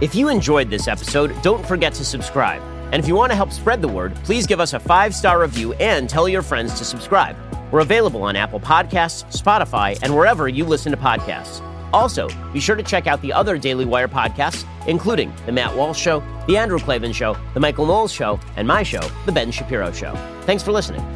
If you enjoyed this episode, don't forget to subscribe. And if you want to help spread the word, please give us a 5-star review and tell your friends to subscribe. We're available on Apple Podcasts, Spotify, and wherever you listen to podcasts. Also, be sure to check out the other Daily Wire podcasts, including The Matt Walsh Show, The Andrew Klavan Show, The Michael Knowles Show, and my show, The Ben Shapiro Show. Thanks for listening.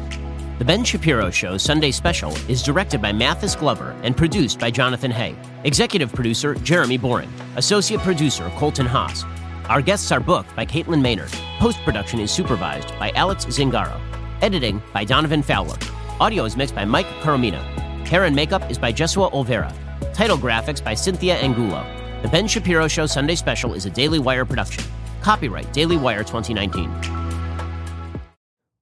The Ben Shapiro Show Sunday Special is directed by Mathis Glover and produced by Jonathan Hay. Executive producer, Jeremy Boring. Associate producer, Colton Haas. Our guests are booked by Caitlin Maynard. Post-production is supervised by Alex Zingaro. Editing by Donovan Fowler. Audio is mixed by Mike Coromina. Hair and makeup is by Jesua Olvera. Title graphics by Cynthia Angulo. The Ben Shapiro Show Sunday Special is a Daily Wire production. Copyright Daily Wire 2019.